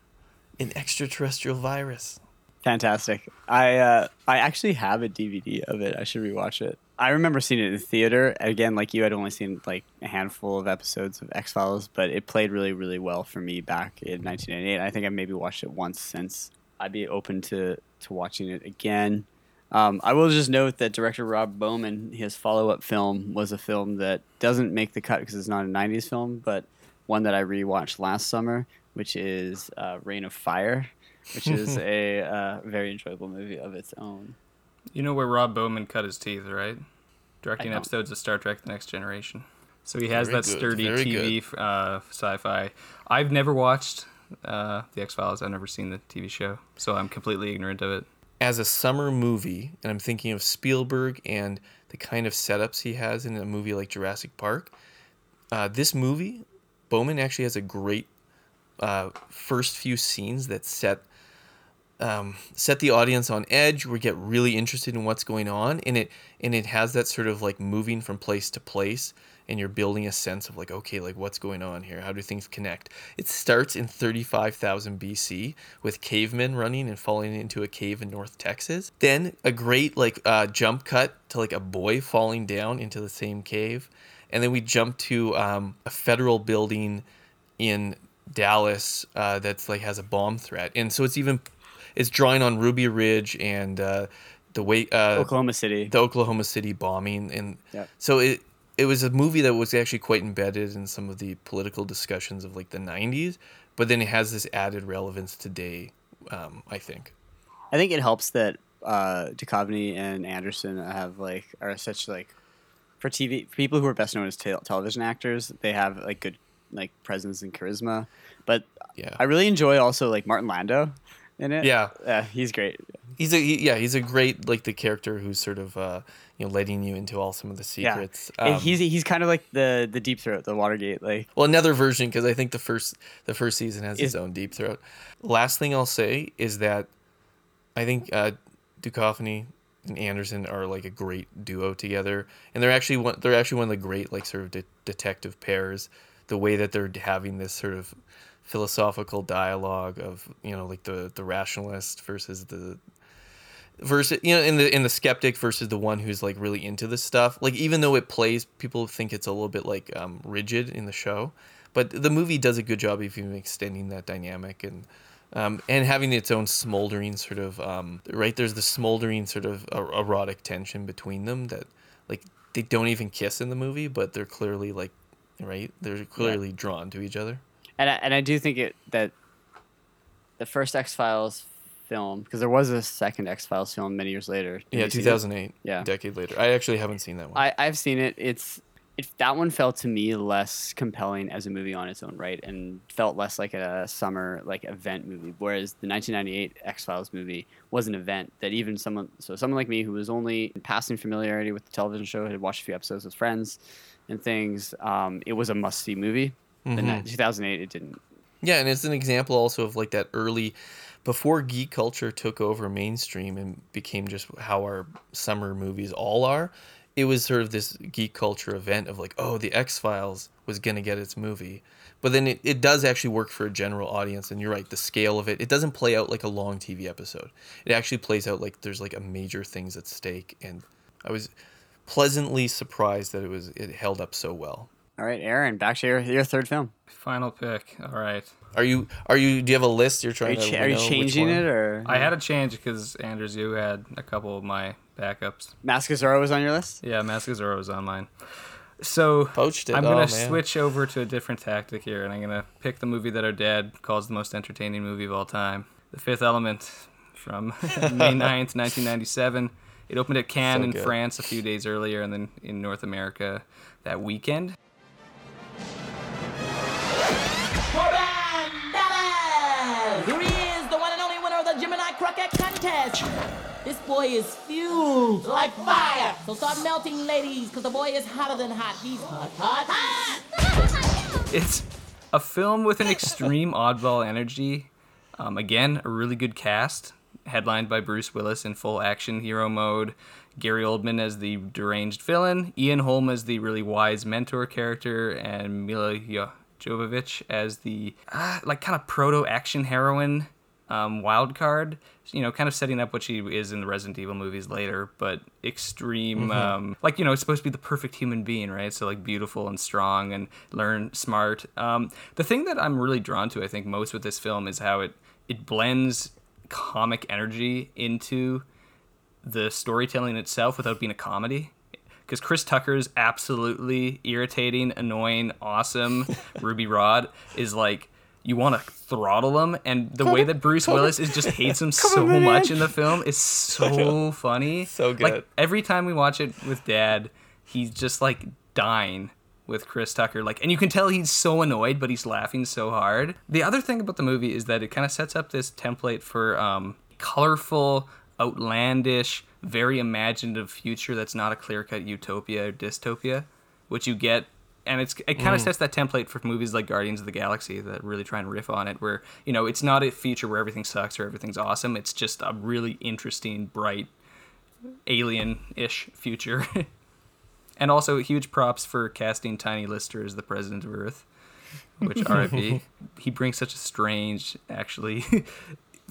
an extraterrestrial virus. Fantastic. I uh, I actually have a D V D of it. I should rewatch it. I remember seeing it in the theater. Again, like you, I'd only seen like a handful of episodes of X-Files, but it played really, really well for me back in nineteen ninety-eight. I think I maybe watched it once since. I'd be open to, to watching it again. Um, I will just note that director Rob Bowman, his follow-up film was a film that doesn't make the cut because it's not a nineties film, but one that I rewatched last summer, which is uh, Reign of Fire, which is a uh, very enjoyable movie of its own. You know where Rob Bowman cut his teeth, right? Directing episodes of Star Trek The Next Generation. So he has very that good. sturdy very T V uh, sci-fi. I've never watched uh, The X-Files. I've never seen the T V show, so I'm completely ignorant of it. As a summer movie, and I'm thinking of Spielberg and the kind of setups he has in a movie like Jurassic Park, uh, this movie, Bowman actually has a great Uh, first few scenes that set um, set the audience on edge. We get really interested in what's going on, and it and it has that sort of like moving from place to place, and you're building a sense of like, okay, like what's going on here? How do things connect? It starts in thirty-five thousand B C with cavemen running and falling into a cave in North Texas. Then a great like uh, jump cut to like a boy falling down into the same cave, and then we jump to um, a federal building in Dallas uh that's like has a bomb threat, and so it's even it's drawing on Ruby Ridge and uh the way uh Oklahoma City the Oklahoma City bombing, and yep. so it it was a movie that was actually quite embedded in some of the political discussions of like the nineties, but then it has this added relevance today. um I think I think it helps that uh Duchovny and Anderson have like are such like for T V people who are best known as te- television actors, they have like good like presence and charisma, but yeah. I really enjoy also like Martin Landau in it. Yeah, uh, he's great. He's a he, yeah, he's a great like the character who's sort of uh, you know letting you into all some of the secrets. Yeah. Um, he's he's kind of like the the deep throat, the Watergate like. Well, another version because I think the first the first season has its own deep throat. Last thing I'll say is that I think uh, Duchovny and Anderson are like a great duo together, and they're actually one they're actually one of the great like sort of de- detective pairs. The way that they're having this sort of philosophical dialogue of, you know, like the, the rationalist versus the versus, you know, in the, in the skeptic versus the one who's like really into this stuff. Like, even though it plays, people think it's a little bit like um, rigid in the show, but the movie does a good job of even extending that dynamic and, um, and having its own smoldering sort of, um, right. There's the smoldering sort of erotic tension between them that like, they don't even kiss in the movie, but they're clearly like, right, they're clearly yeah. drawn to each other, and I, and I do think it that the first X-Files film, because there was a second X-Files film many years later. Did yeah, two thousand eight. Yeah, a decade later. I actually haven't seen that one. I, I've seen it. It's it, that one felt to me less compelling as a movie on its own right, and felt less like a summer like event movie. Whereas the nineteen ninety-eight X-Files movie was an event that even someone so someone like me who was only in passing familiarity with the television show, had watched a few episodes with friends and things, um, it was a must-see movie. Mm-hmm. In two thousand eight, it didn't. Yeah, and it's an example also of like that early, before geek culture took over mainstream and became just how our summer movies all are, it was sort of this geek culture event of like, oh, the X-Files was going to get its movie. But then it, it does actually work for a general audience. And you're right, the scale of it, it doesn't play out like a long T V episode. It actually plays out like there's like a major things at stake. And I was pleasantly surprised that it was it held up so well. All right, Aaron, back to your, your third film. Final pick. All right. Are you, are you, do you have a list you're trying are you to cha- Are you changing it or? I had a change because, Anders, you had a couple of my backups. Mask of Zorro was on your list? Yeah, Mask of Zorro was on mine. So Poached it. I'm going to oh, switch over to a different tactic here, and I'm going to pick the movie that our dad calls the most entertaining movie of all time, The Fifth Element, from May ninth, nineteen ninety-seven. It opened at Cannes so in good. France a few days earlier, and then in North America that weekend. Contest. This boy is fused like fire. So start melting, ladies, because the boy is hotter than hot. He's hot, hot, hot. It's a film with an extreme oddball energy. Um, again, a really good cast, headlined by Bruce Willis in full action hero mode, Gary Oldman as the deranged villain, Ian Holm as the really wise mentor character, and Mila Jovovich as the uh, like kind of proto-action heroine. Um, wild card, you know, kind of setting up what she is in the Resident Evil movies later, but extreme, mm-hmm. um, like, you know, it's supposed to be the perfect human being, right? So like beautiful and strong and learn smart. Um, the thing that I'm really drawn to, I think, most with this film is how it, it blends comic energy into the storytelling itself without being a comedy. Because Chris Tucker's absolutely irritating, annoying, awesome Ruby Rod is like, you want to throttle him, and the way that Bruce Willis is just hates him so much in the film is so funny. So good. Like, every time we watch it with Dad, he's just, like, dying with Chris Tucker. Like, and you can tell he's so annoyed, but he's laughing so hard. The other thing about the movie is that it kind of sets up this template for um, colorful, outlandish, very imaginative future that's not a clear-cut utopia or dystopia, which you get. And it's it kind of mm. sets that template for movies like Guardians of the Galaxy that really try and riff on it, where, you know, it's not a feature where everything sucks or everything's awesome. It's just a really interesting, bright, alien-ish future. And also huge props for casting Tiny Lister as the president of Earth, which R I P He brings such a strange, actually,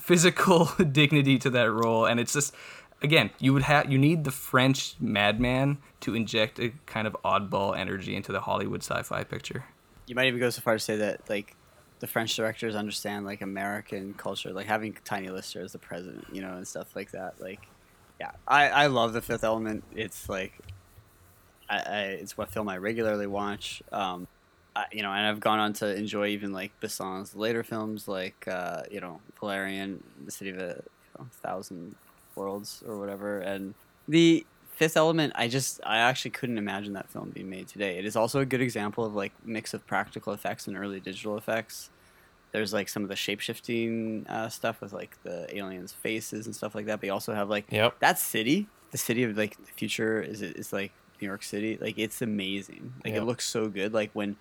physical dignity to that role. And it's just... Again, you would have you need the French madman to inject a kind of oddball energy into the Hollywood sci-fi picture. You might even go so far to say that like the French directors understand like American culture, like having Tiny Lister as the president, you know, and stuff like that. Like, yeah, I, I love The Fifth Element. It's like, I, I it's what film I regularly watch. Um, I, you know, and I've gone on to enjoy even like Besson's later films, like uh, you know, Valerian, The City of a you know, Thousand Worlds or whatever, and The Fifth Element, I just I actually couldn't imagine that film being made today. It is also a good example of like mix of practical effects and early digital effects. There's like some of the shape-shifting uh, stuff with like the aliens' faces and stuff like that, but you also have like yep. that city the city of like the future is it's like New York City. Like, it's amazing. Like yep. It looks so good. Like when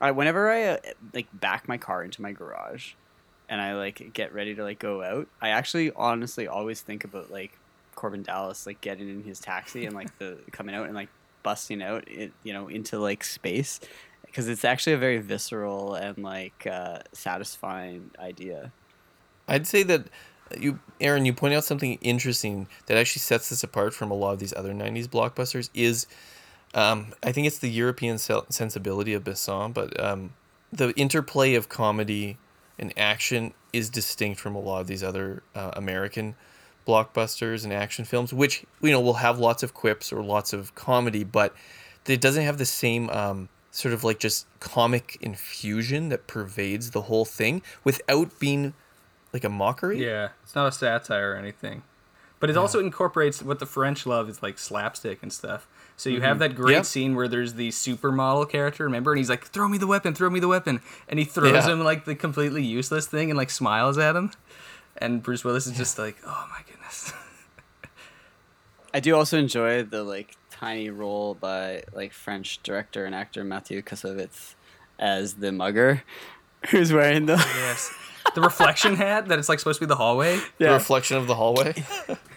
I whenever I uh, like back my car into my garage and I, like, get ready to, like, go out, I actually honestly always think about, like, Corbin Dallas, like, getting in his taxi and, like, the coming out and, like, busting out, it, you know, into, like, space. Because it's actually a very visceral and, like, uh, satisfying idea. I'd say that, you, Aaron, you point out something interesting that actually sets this apart from a lot of these other nineties blockbusters is, um, I think it's the European sensibility of Besson, but um, the interplay of comedy and action is distinct from a lot of these other uh, American blockbusters and action films, which, you know, will have lots of quips or lots of comedy, but it doesn't have the same um, sort of like just comic infusion that pervades the whole thing without being like a mockery. Yeah, it's not a satire or anything. But it yeah. also incorporates what the French love is like slapstick and stuff. So you mm-hmm. have that great yep. scene where there's the supermodel character, remember? And he's like, throw me the weapon, throw me the weapon. And he throws yeah. him like the completely useless thing and like smiles at him. And Bruce Willis is yeah. just like, oh my goodness. I do also enjoy the like tiny role by like French director and actor Mathieu Kassovitz as the mugger. Who's wearing the... Yes. The reflection hat that it's like supposed to be the hallway. Yeah. The reflection of the hallway.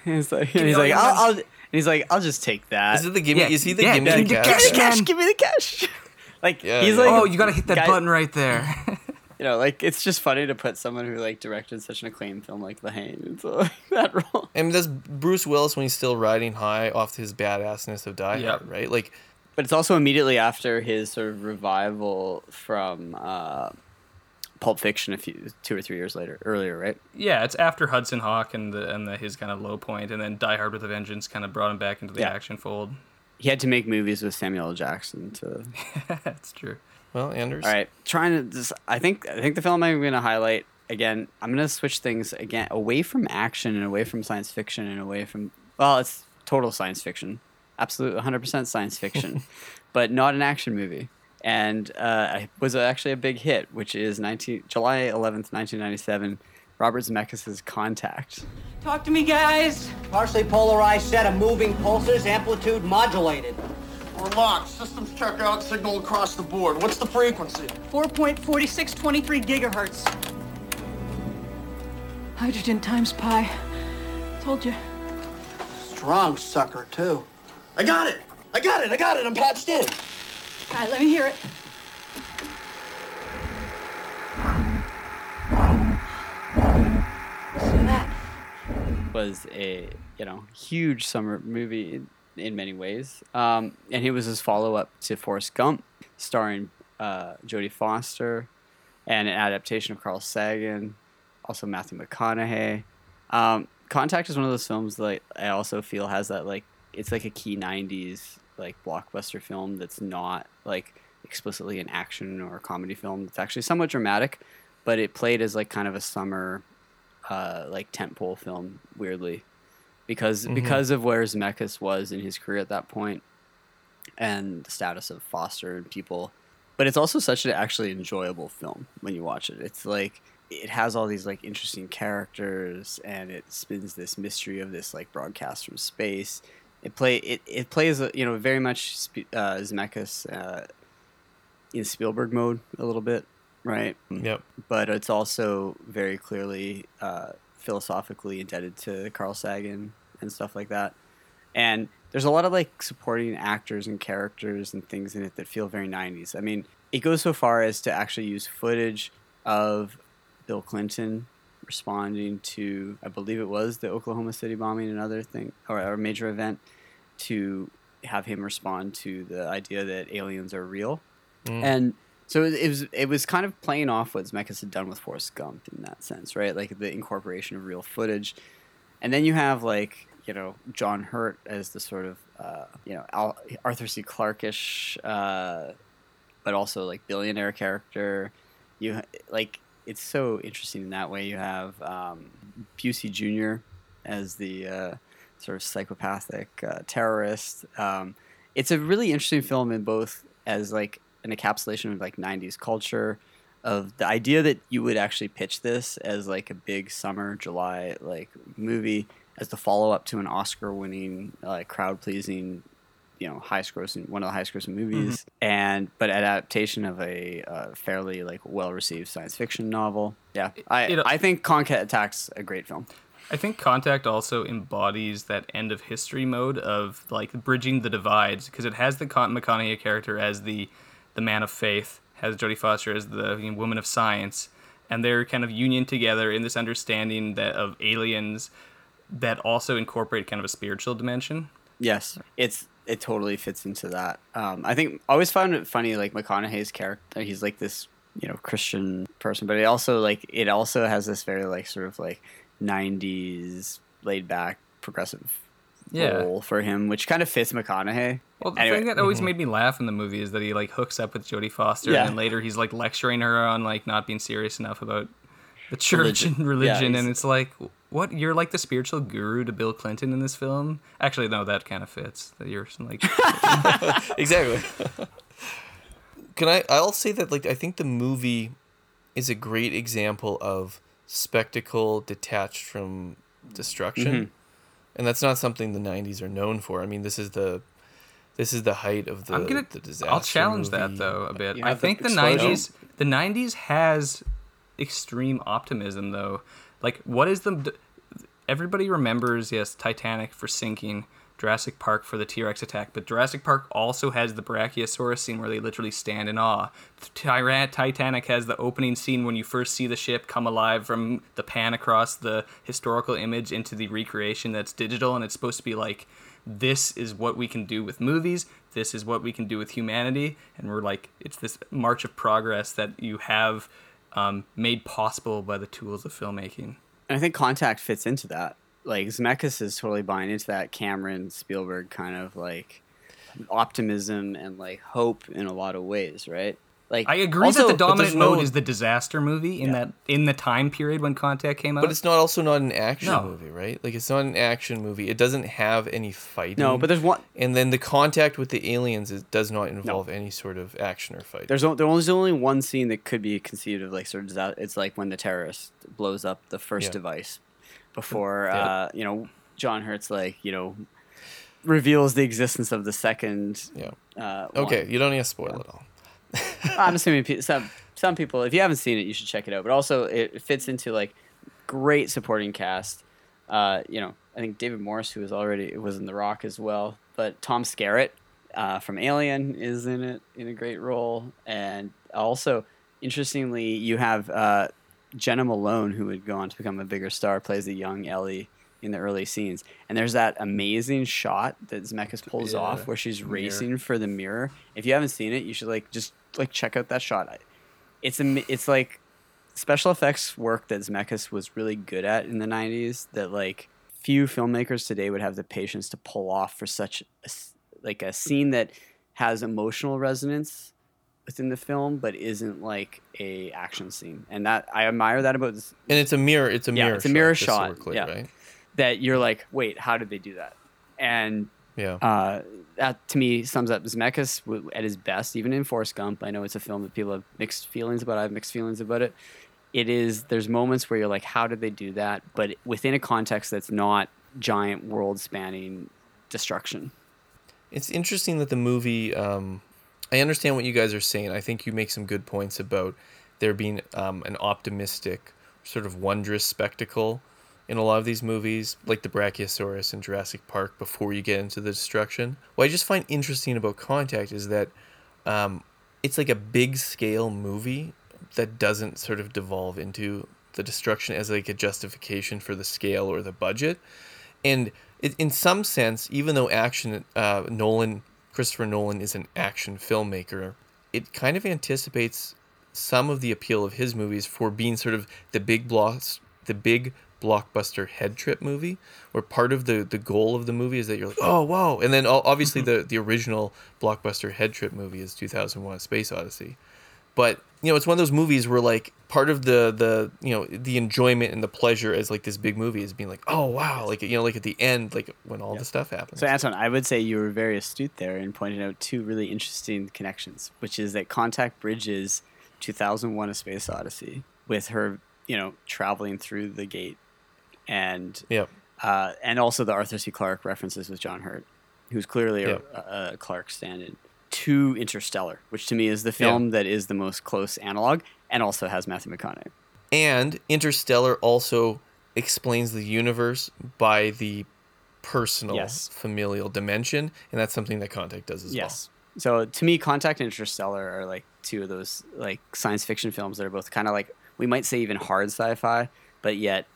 He's like, and he's like, I'll, I'll, and he's like, I'll just take that. Is it the gimme? Yeah. Is he the yeah, gimme? Give me the cash. cash. Give me the cash. Like yeah, he's yeah. like, oh, you gotta hit that guy, button right there. You know, like it's just funny to put someone who like directed such an acclaimed film like The Hang into like, that role. I mean, that's Bruce Willis when he's still riding high off his badassness of Die Hard, yeah. right? Like, but it's also immediately after his sort of revival from. Uh, Pulp Fiction a few two or three years later earlier right yeah it's after Hudson Hawk and the and the, his kind of low point, and then Die Hard with a Vengeance kind of brought him back into the yeah. action fold. He had to make movies with Samuel L. Jackson to that's true. Well, Anders, all right, trying to just, I think I think the film I'm going to highlight again, I'm going to switch things again away from action and away from science fiction and away from, well, it's total science fiction, absolute one hundred percent science fiction but not an action movie. And uh, it was actually a big hit, which is nineteen, July eleventh, nineteen ninety-seven, Robert Zemeckis' Contact. Talk to me, guys. Partially polarized set of moving pulses, amplitude modulated. We're locked. Systems check out, signal across the board. What's the frequency? four point four six two three gigahertz. Hydrogen times pi. Told you. Strong sucker, too. I got it. I got it. I got it. I'm patched in. All right, let me hear it. So that was a, you know, huge summer movie in, in many ways. Um, and it was his follow-up to Forrest Gump, starring uh, Jodie Foster, and an adaptation of Carl Sagan, also Matthew McConaughey. Um, Contact is one of those films that like, I also feel has that, like, it's like a key nineties like blockbuster film that's not like explicitly an action or a comedy film. It's actually somewhat dramatic, but it played as like kind of a summer uh like tentpole film, weirdly, because mm-hmm. because of where Zemeckis was in his career at that point and the status of Foster and people. But it's also such an actually enjoyable film when you watch it. It's like it has all these like interesting characters, and it spins this mystery of this like broadcast from space. It play it, it plays, you know, very much uh, Zemeckis uh, in Spielberg mode a little bit, right? Yep. But it's also very clearly uh, philosophically indebted to Carl Sagan and stuff like that. And there's a lot of, like, supporting actors and characters and things in it that feel very nineties. I mean, it goes so far as to actually use footage of Bill Clinton responding to, I believe it was the Oklahoma City bombing and other thing, or a major event, to have him respond to the idea that aliens are real. Mm. And so it was it was kind of playing off what Zemeckis had done with Forrest Gump in that sense, right? Like the incorporation of real footage. And then you have, like, you know, John Hurt as the sort of, uh, you know, Al- Arthur C. Clarke-ish, uh, but also, like, billionaire character. You, like... It's so interesting in that way. You have um, Busey Junior as the uh, sort of psychopathic uh, terrorist. Um, it's a really interesting film in both as like an encapsulation of like nineties culture, of the idea that you would actually pitch this as like a big summer July like movie as the follow up to an Oscar winning, like crowd pleasing, you know, highest grossing, one of the highest grossing movies, mm-hmm. and but an adaptation of a uh, fairly like well received science fiction novel. Yeah, it, I it, I think Contact's a great film. I think Contact also embodies that end of history mode of like bridging the divides, because it has the Con- McConaughey character as the the man of faith, has Jodie Foster as the you know, woman of science, and they're kind of union together in this understanding that of aliens that also incorporate kind of a spiritual dimension. Yes, it's. It totally fits into that. Um, I think I always found it funny, like McConaughey's character. He's like this, you know, Christian person, but it also like it also has this very like sort of like nineties laid back progressive yeah. role for him, which kind of fits McConaughey. Well, the anyway. thing that always mm-hmm. made me laugh in the movie is that he like hooks up with Jodie Foster, yeah. and then later he's like lecturing her on like not being serious enough about the church religion. and religion, yeah, and it's like. What? You're like the spiritual guru to Bill Clinton in this film? Actually, no, that kind of fits. That you're like exactly. Can I? I'll say that like I think the movie is a great example of spectacle detached from destruction, mm-hmm. and that's not something the nineties are known for. I mean, this is the this is the height of the, I'm gonna, the disaster. I'll challenge movie. that though a bit. You know, I think the nineties. The nineties has extreme optimism, though. Like, what is the... Everybody remembers, yes, Titanic for sinking, Jurassic Park for the T-Rex attack, but Jurassic Park also has the Brachiosaurus scene where they literally stand in awe. Tyrant Titanic has the opening scene when you first see the ship come alive from the pan across the historical image into the recreation that's digital, and it's supposed to be like, this is what we can do with movies, this is what we can do with humanity, and we're like, it's this march of progress that you have um, made possible by the tools of filmmaking. And I think Contact fits into that. Like, Zemeckis is totally buying into that Cameron Spielberg kind of, like, optimism and, like, hope in a lot of ways, right? Like, I agree also, that the dominant mode no... is the disaster movie in yeah. that in the time period when Contact came out. But it's not also not an action no. movie, right? Like, it's not an action movie. It doesn't have any fighting. No, but there's one... And then the contact with the aliens is, does not involve no. any sort of action or fighting. There's, o- there's only one scene that could be conceived of, like, sort of... Disa- it's like when the terrorist blows up the first yeah. device. Before, yeah. uh, you know, John Hurt's like, you know, reveals the existence of the second. Yeah. Uh, okay, you don't need to spoil yeah. it all. I'm assuming some some people, if you haven't seen it, you should check it out. But also, it fits into like great supporting cast. Uh, you know, I think David Morris, who was already was in The Rock as well, but Tom Skerritt uh, from Alien is in it in a great role. And also, interestingly, you have. Uh, Jenna Malone, who would go on to become a bigger star, plays a young Ellie in the early scenes. And there's that amazing shot that Zemeckis pulls yeah, off where she's racing mirror. for the mirror. If you haven't seen it, you should like just like check out that shot. It's a, it's like special effects work that Zemeckis was really good at in the nineties that like few filmmakers today would have the patience to pull off for such a, like a scene that has emotional resonance within the film, but isn't like a action scene, and that I admire that about this. And it's a mirror. It's a yeah, mirror. It's a mirror shot. shot clear, yeah, right? That you're like, wait, how did they do that? And yeah, uh, that to me sums up Zemeckis at his best, even in Forrest Gump. I know it's a film that people have mixed feelings about. I have mixed feelings about it. It is. There's moments where you're like, how did they do that? But within a context that's not giant world-spanning destruction. It's interesting that the movie. Um... I understand what you guys are saying. I think you make some good points about there being um, an optimistic, sort of wondrous spectacle in a lot of these movies, like the Brachiosaurus and Jurassic Park, before you get into the destruction. What I just find interesting about Contact is that um, it's like a big-scale movie that doesn't sort of devolve into the destruction as like a justification for the scale or the budget. And it, in some sense, even though action uh, Nolan... Christopher Nolan is an action filmmaker, it kind of anticipates some of the appeal of his movies for being sort of the big blocks, the big blockbuster head trip movie, where part of the, the goal of the movie is that you're like, oh, wow. And then obviously the, the original blockbuster head trip movie is two thousand one: A Space Odyssey. But, you know, it's one of those movies where like part of the, the, you know, the enjoyment and the pleasure as like this big movie is being like, oh, wow. Like, you know, like at the end, like when all yep. the stuff happens. So Anton, I would say you were very astute there in pointing out two really interesting connections, which is that Contact bridges two thousand one: A Space Odyssey with her, you know, traveling through the gate and, yep. uh, and also the Arthur C. Clarke references with John Hurt, who's clearly yep. a, a Clarke stand-in. To Interstellar, which to me is the film yeah. that is the most close analog and also has Matthew McConaughey. And Interstellar also explains the universe by the personal yes. familial dimension, and that's something that Contact does as yes. well. So to me, Contact and Interstellar are like two of those like science fiction films that are both kind of like, we might say even hard sci-fi, but yet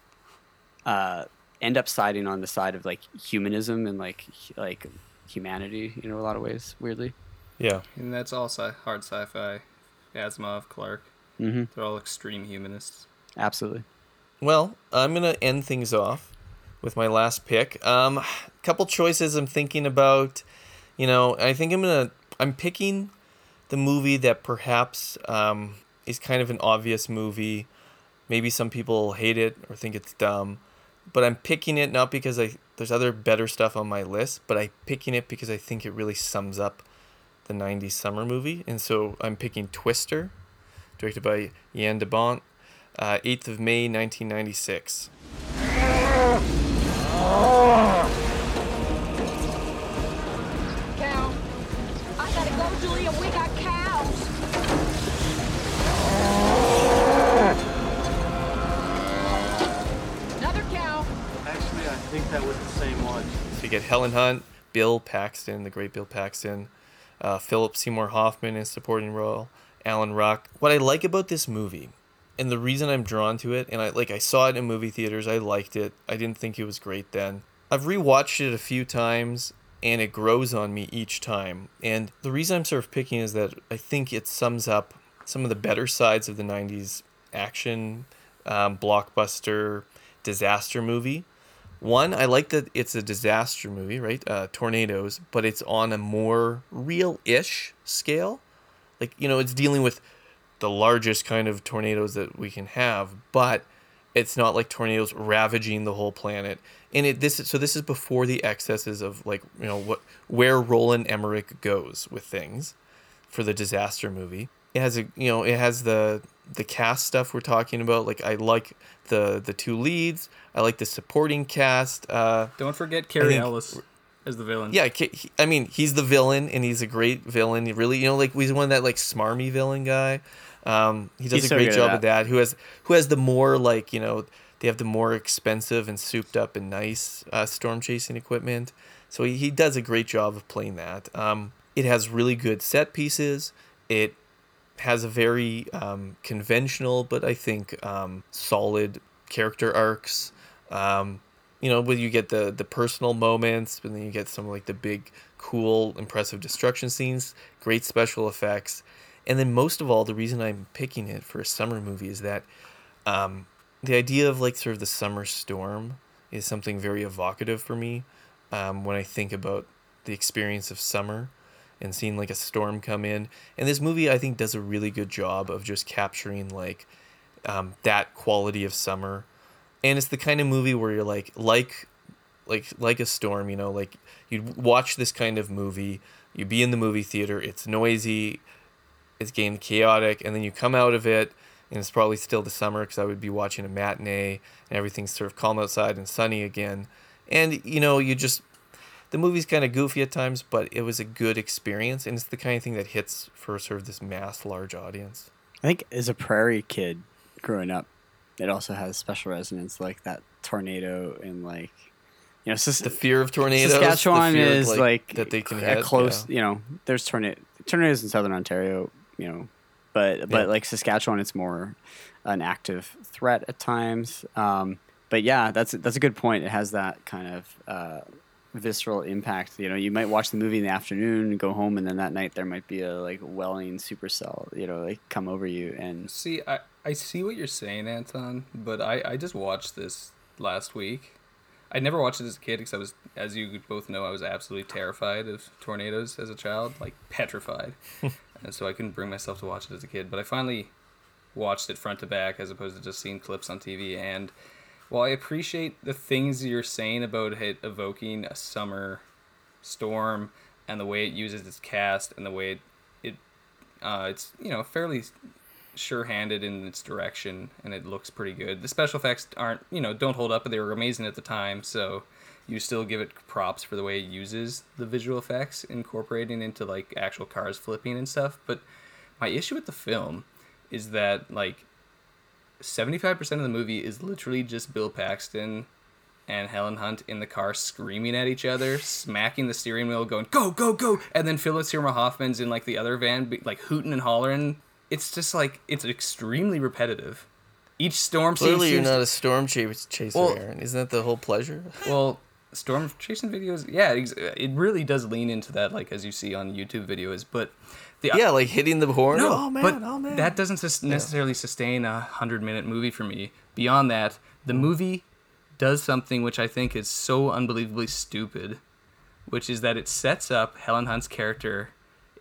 uh, end up siding on the side of like humanism and like like humanity, you know, a lot of ways, weirdly. Yeah, and that's all sci- hard sci-fi. Asimov, Clarke, mm-hmm. they're all extreme humanists. Absolutely. Well, I'm gonna end things off with my last pick. Um, a couple choices I'm thinking about. You know, I think I'm gonna. I'm picking the movie that perhaps um, is kind of an obvious movie. Maybe some people hate it or think it's dumb, but I'm picking it not because I there's other better stuff on my list, but I'm picking it because I think it really sums up the nineties summer movie, and so I'm picking Twister, directed by Yann DeBont, uh, eighth of May, nineteen ninety-six. Cow. I gotta go, Julia. We got cows. Helen Hunt, Bill Paxton, the great Bill Paxton, uh, Philip Seymour Hoffman in supporting role, Alan Rock. What I like about this movie, and the reason I'm drawn to it, and I like I saw it in movie theaters, I liked it. I didn't think it was great then. I've rewatched it a few times, and it grows on me each time. And the reason I'm sort of picking is that I think it sums up some of the better sides of the nineties action, um, blockbuster, disaster movie. One, I like that it's a disaster movie, right? Uh, tornadoes, but it's on a more real-ish scale. Like, you know, it's dealing with the largest kind of tornadoes that we can have, but it's not like tornadoes ravaging the whole planet. And it this so this is before the excesses of, like, you know, what where Roland Emmerich goes with things for the disaster movie. It has a you know it has the the cast stuff we're talking about. Like, I like the the two leads. I like the supporting cast. Uh, Don't forget Cary Ellis as the villain. Yeah, I mean he's the villain and he's a great villain. He really, you know, like he's one of that like smarmy villain guy. Um, he does he's a so great job at that. Of that. Who has who has the more like you know. They have the more expensive and souped up and nice uh, storm chasing equipment. So he, he does a great job of playing that. Um, it has really good set pieces. It has a very um, conventional, but I think um, solid character arcs. Um, you know, where you get the, the personal moments, and then you get some like the big, cool, impressive destruction scenes, great special effects. And then most of all, the reason I'm picking it for a summer movie is that um, the idea of like sort of the summer storm is something very evocative for me um, when I think about the experience of summer and seeing like a storm come in. And this movie, I think, does a really good job of just capturing like um, that quality of summer. And it's the kind of movie where you're like, like, like, like a storm, you know, like you'd watch this kind of movie, you'd be in the movie theater, it's noisy, it's getting chaotic, and then you come out of it. And it's probably still the summer because I would be watching a matinee and everything's sort of calm outside and sunny again. And, you know, you just, the movie's kind of goofy at times, but it was a good experience. And it's the kind of thing that hits for sort of this mass, large audience. I think as a prairie kid growing up, it also has special resonance, like that tornado and like, you know, Sask- the fear of tornadoes. Saskatchewan fear is of, like, like that they can hit, close, yeah. You know, there's tornado tornadoes in Southern Ontario, you know. But but yeah. Like Saskatchewan, it's more an active threat at times. Um, but yeah, that's that's a good point. It has that kind of uh, visceral impact. You know, you might watch the movie in the afternoon, and go home, and then that night there might be a like welling supercell. You know, like come over you and see. I, I see what you're saying, Anton. But I, I just watched this last week. I never watched it as a kid because I was, as you both know, I was absolutely terrified of tornadoes as a child, like petrified. And so I couldn't bring myself to watch it as a kid, but I finally watched it front to back as opposed to just seeing clips on T V. And while I appreciate the things you're saying about it evoking a summer storm and the way it uses its cast and the way it, it uh, it's, you know, fairly sure-handed in its direction and it looks pretty good. The special effects aren't, you know, don't hold up, but they were amazing at the time. So you still give it props for the way it uses the visual effects, incorporating into, like, actual cars flipping and stuff. But my issue with the film is that, like, seventy-five percent of the movie is literally just Bill Paxton and Helen Hunt in the car screaming at each other, smacking the steering wheel, going, go, go, go! And then Philip Seymour Hoffman's in, like, the other van, like, hooting and hollering. It's just, like, it's extremely repetitive. Each storm scene Clearly you're not a storm ch- chaser, well, Aaron. Isn't that the whole pleasure? Well... storm chasing videos, yeah, it really does lean into that, like as you see on YouTube videos. But the yeah, like hitting the horn. No, oh man, but oh man, that doesn't sus- necessarily sustain a hundred minute movie for me. Beyond that, the movie does something which I think is so unbelievably stupid, which is that it sets up Helen Hunt's character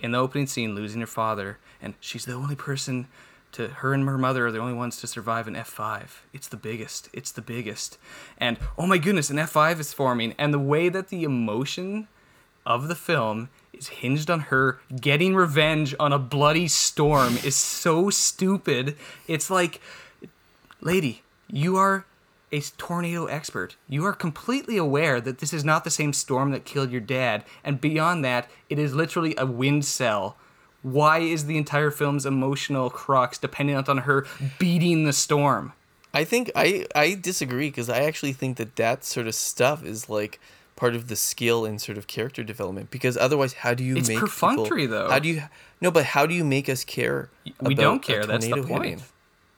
in the opening scene losing her father, and she's the only person. To her and her mother are the only ones to survive an F five. It's the biggest. It's the biggest. And, oh my goodness, an F five is forming. And the way that the emotion of the film is hinged on her getting revenge on a bloody storm is so stupid. It's like, lady, you are a tornado expert. You are completely aware that this is not the same storm that killed your dad. And beyond that, it is literally a wind cell. Why is the entire film's emotional crux dependent on her beating the storm? I think I, I disagree because I actually think that that sort of stuff is like part of the skill and sort of character development, because otherwise, how do you it's make It's perfunctory, people, though. How do you no? But how do you make us care? We about don't care. A tornado That's the point.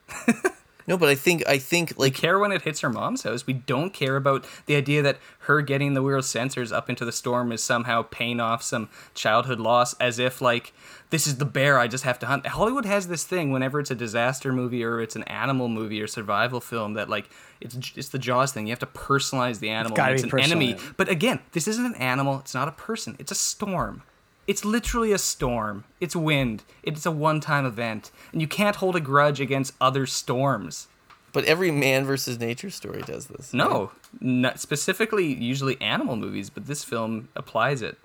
Hitting? No, but I think I think like we care when it hits her mom's house. We don't care about the idea that her getting the weird sensors up into the storm is somehow paying off some childhood loss, as if like this is the bear I just have to hunt. Hollywood has this thing whenever it's a disaster movie or it's an animal movie or survival film that like it's it's the Jaws thing. You have to personalize the animal. It's, and it's an enemy. But again, this isn't an animal. It's not a person. It's a storm. It's literally a storm. It's wind. It's a one-time event. And you can't hold a grudge against other storms. But every man versus nature story does this. No. Right? Not specifically, usually animal movies, but this film applies it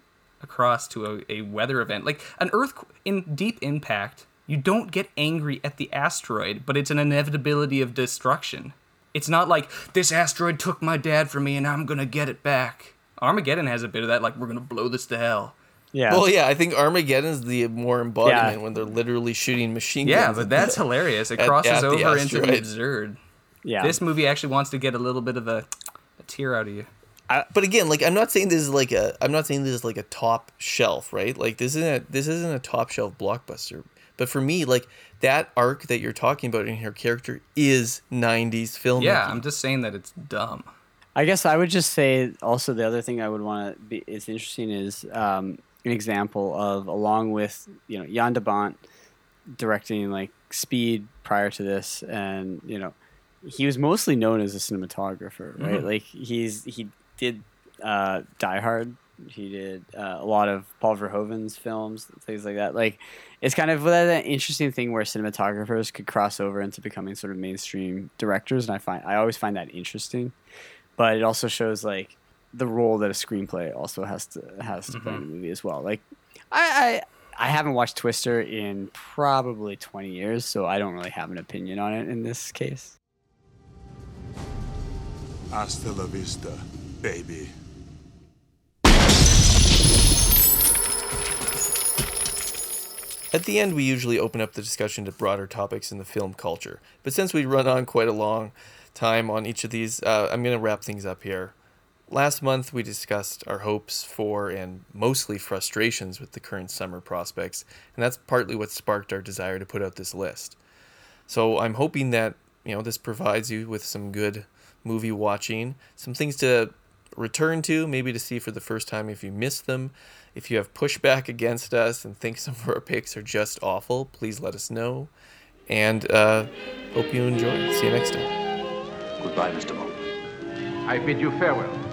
across to a, a weather event. Like, an earthquake in Deep Impact, you don't get angry at the asteroid, but it's an inevitability of destruction. It's not like, this asteroid took my dad from me and I'm going to get it back. Armageddon has a bit of that, like, we're going to blow this to hell. Yeah. Well, yeah, I think Armageddon's the more embodiment yeah. when they're literally shooting machine guns. Yeah, but that's the, hilarious. It crosses at, at over the into the absurd. Yeah. This movie actually wants to get a little bit of a, a tear out of you. I, but again, like I'm not saying this is like a I'm not saying this is like a top shelf, right? Like this isn't a, this isn't a top shelf blockbuster. But for me, like that arc that you're talking about in her character is nineties filmmaking. Yeah, I'm just saying that it's dumb. I guess I would just say also the other thing I would want to be is interesting is um, an example of, along with, you know, Jan de Bont directing like Speed prior to this, and you know he was mostly known as a cinematographer, right? Mm-hmm. Like he's he did uh, Die Hard, he did uh, a lot of Paul Verhoeven's films, things like that. Like it's kind of that interesting thing where cinematographers could cross over into becoming sort of mainstream directors, and I find I always find that interesting. But it also shows like the role that a screenplay also has to has to mm-hmm. play in the movie as well. Like, I, I I haven't watched Twister in probably twenty years, so I don't really have an opinion on it in this case. Hasta la vista, baby. At the end, we usually open up the discussion to broader topics in the film culture. But since we run on quite a long time on each of these, uh, I'm going to wrap things up here. Last month, we discussed our hopes for and mostly frustrations with the current summer prospects, and that's partly what sparked our desire to put out this list. So I'm hoping that, you know, this provides you with some good movie watching, some things to return to, maybe to see for the first time if you missed them. If you have pushback against us and think some of our picks are just awful, please let us know. And uh, hope you enjoy. See you next time. Goodbye, Mister Bond. I bid you farewell.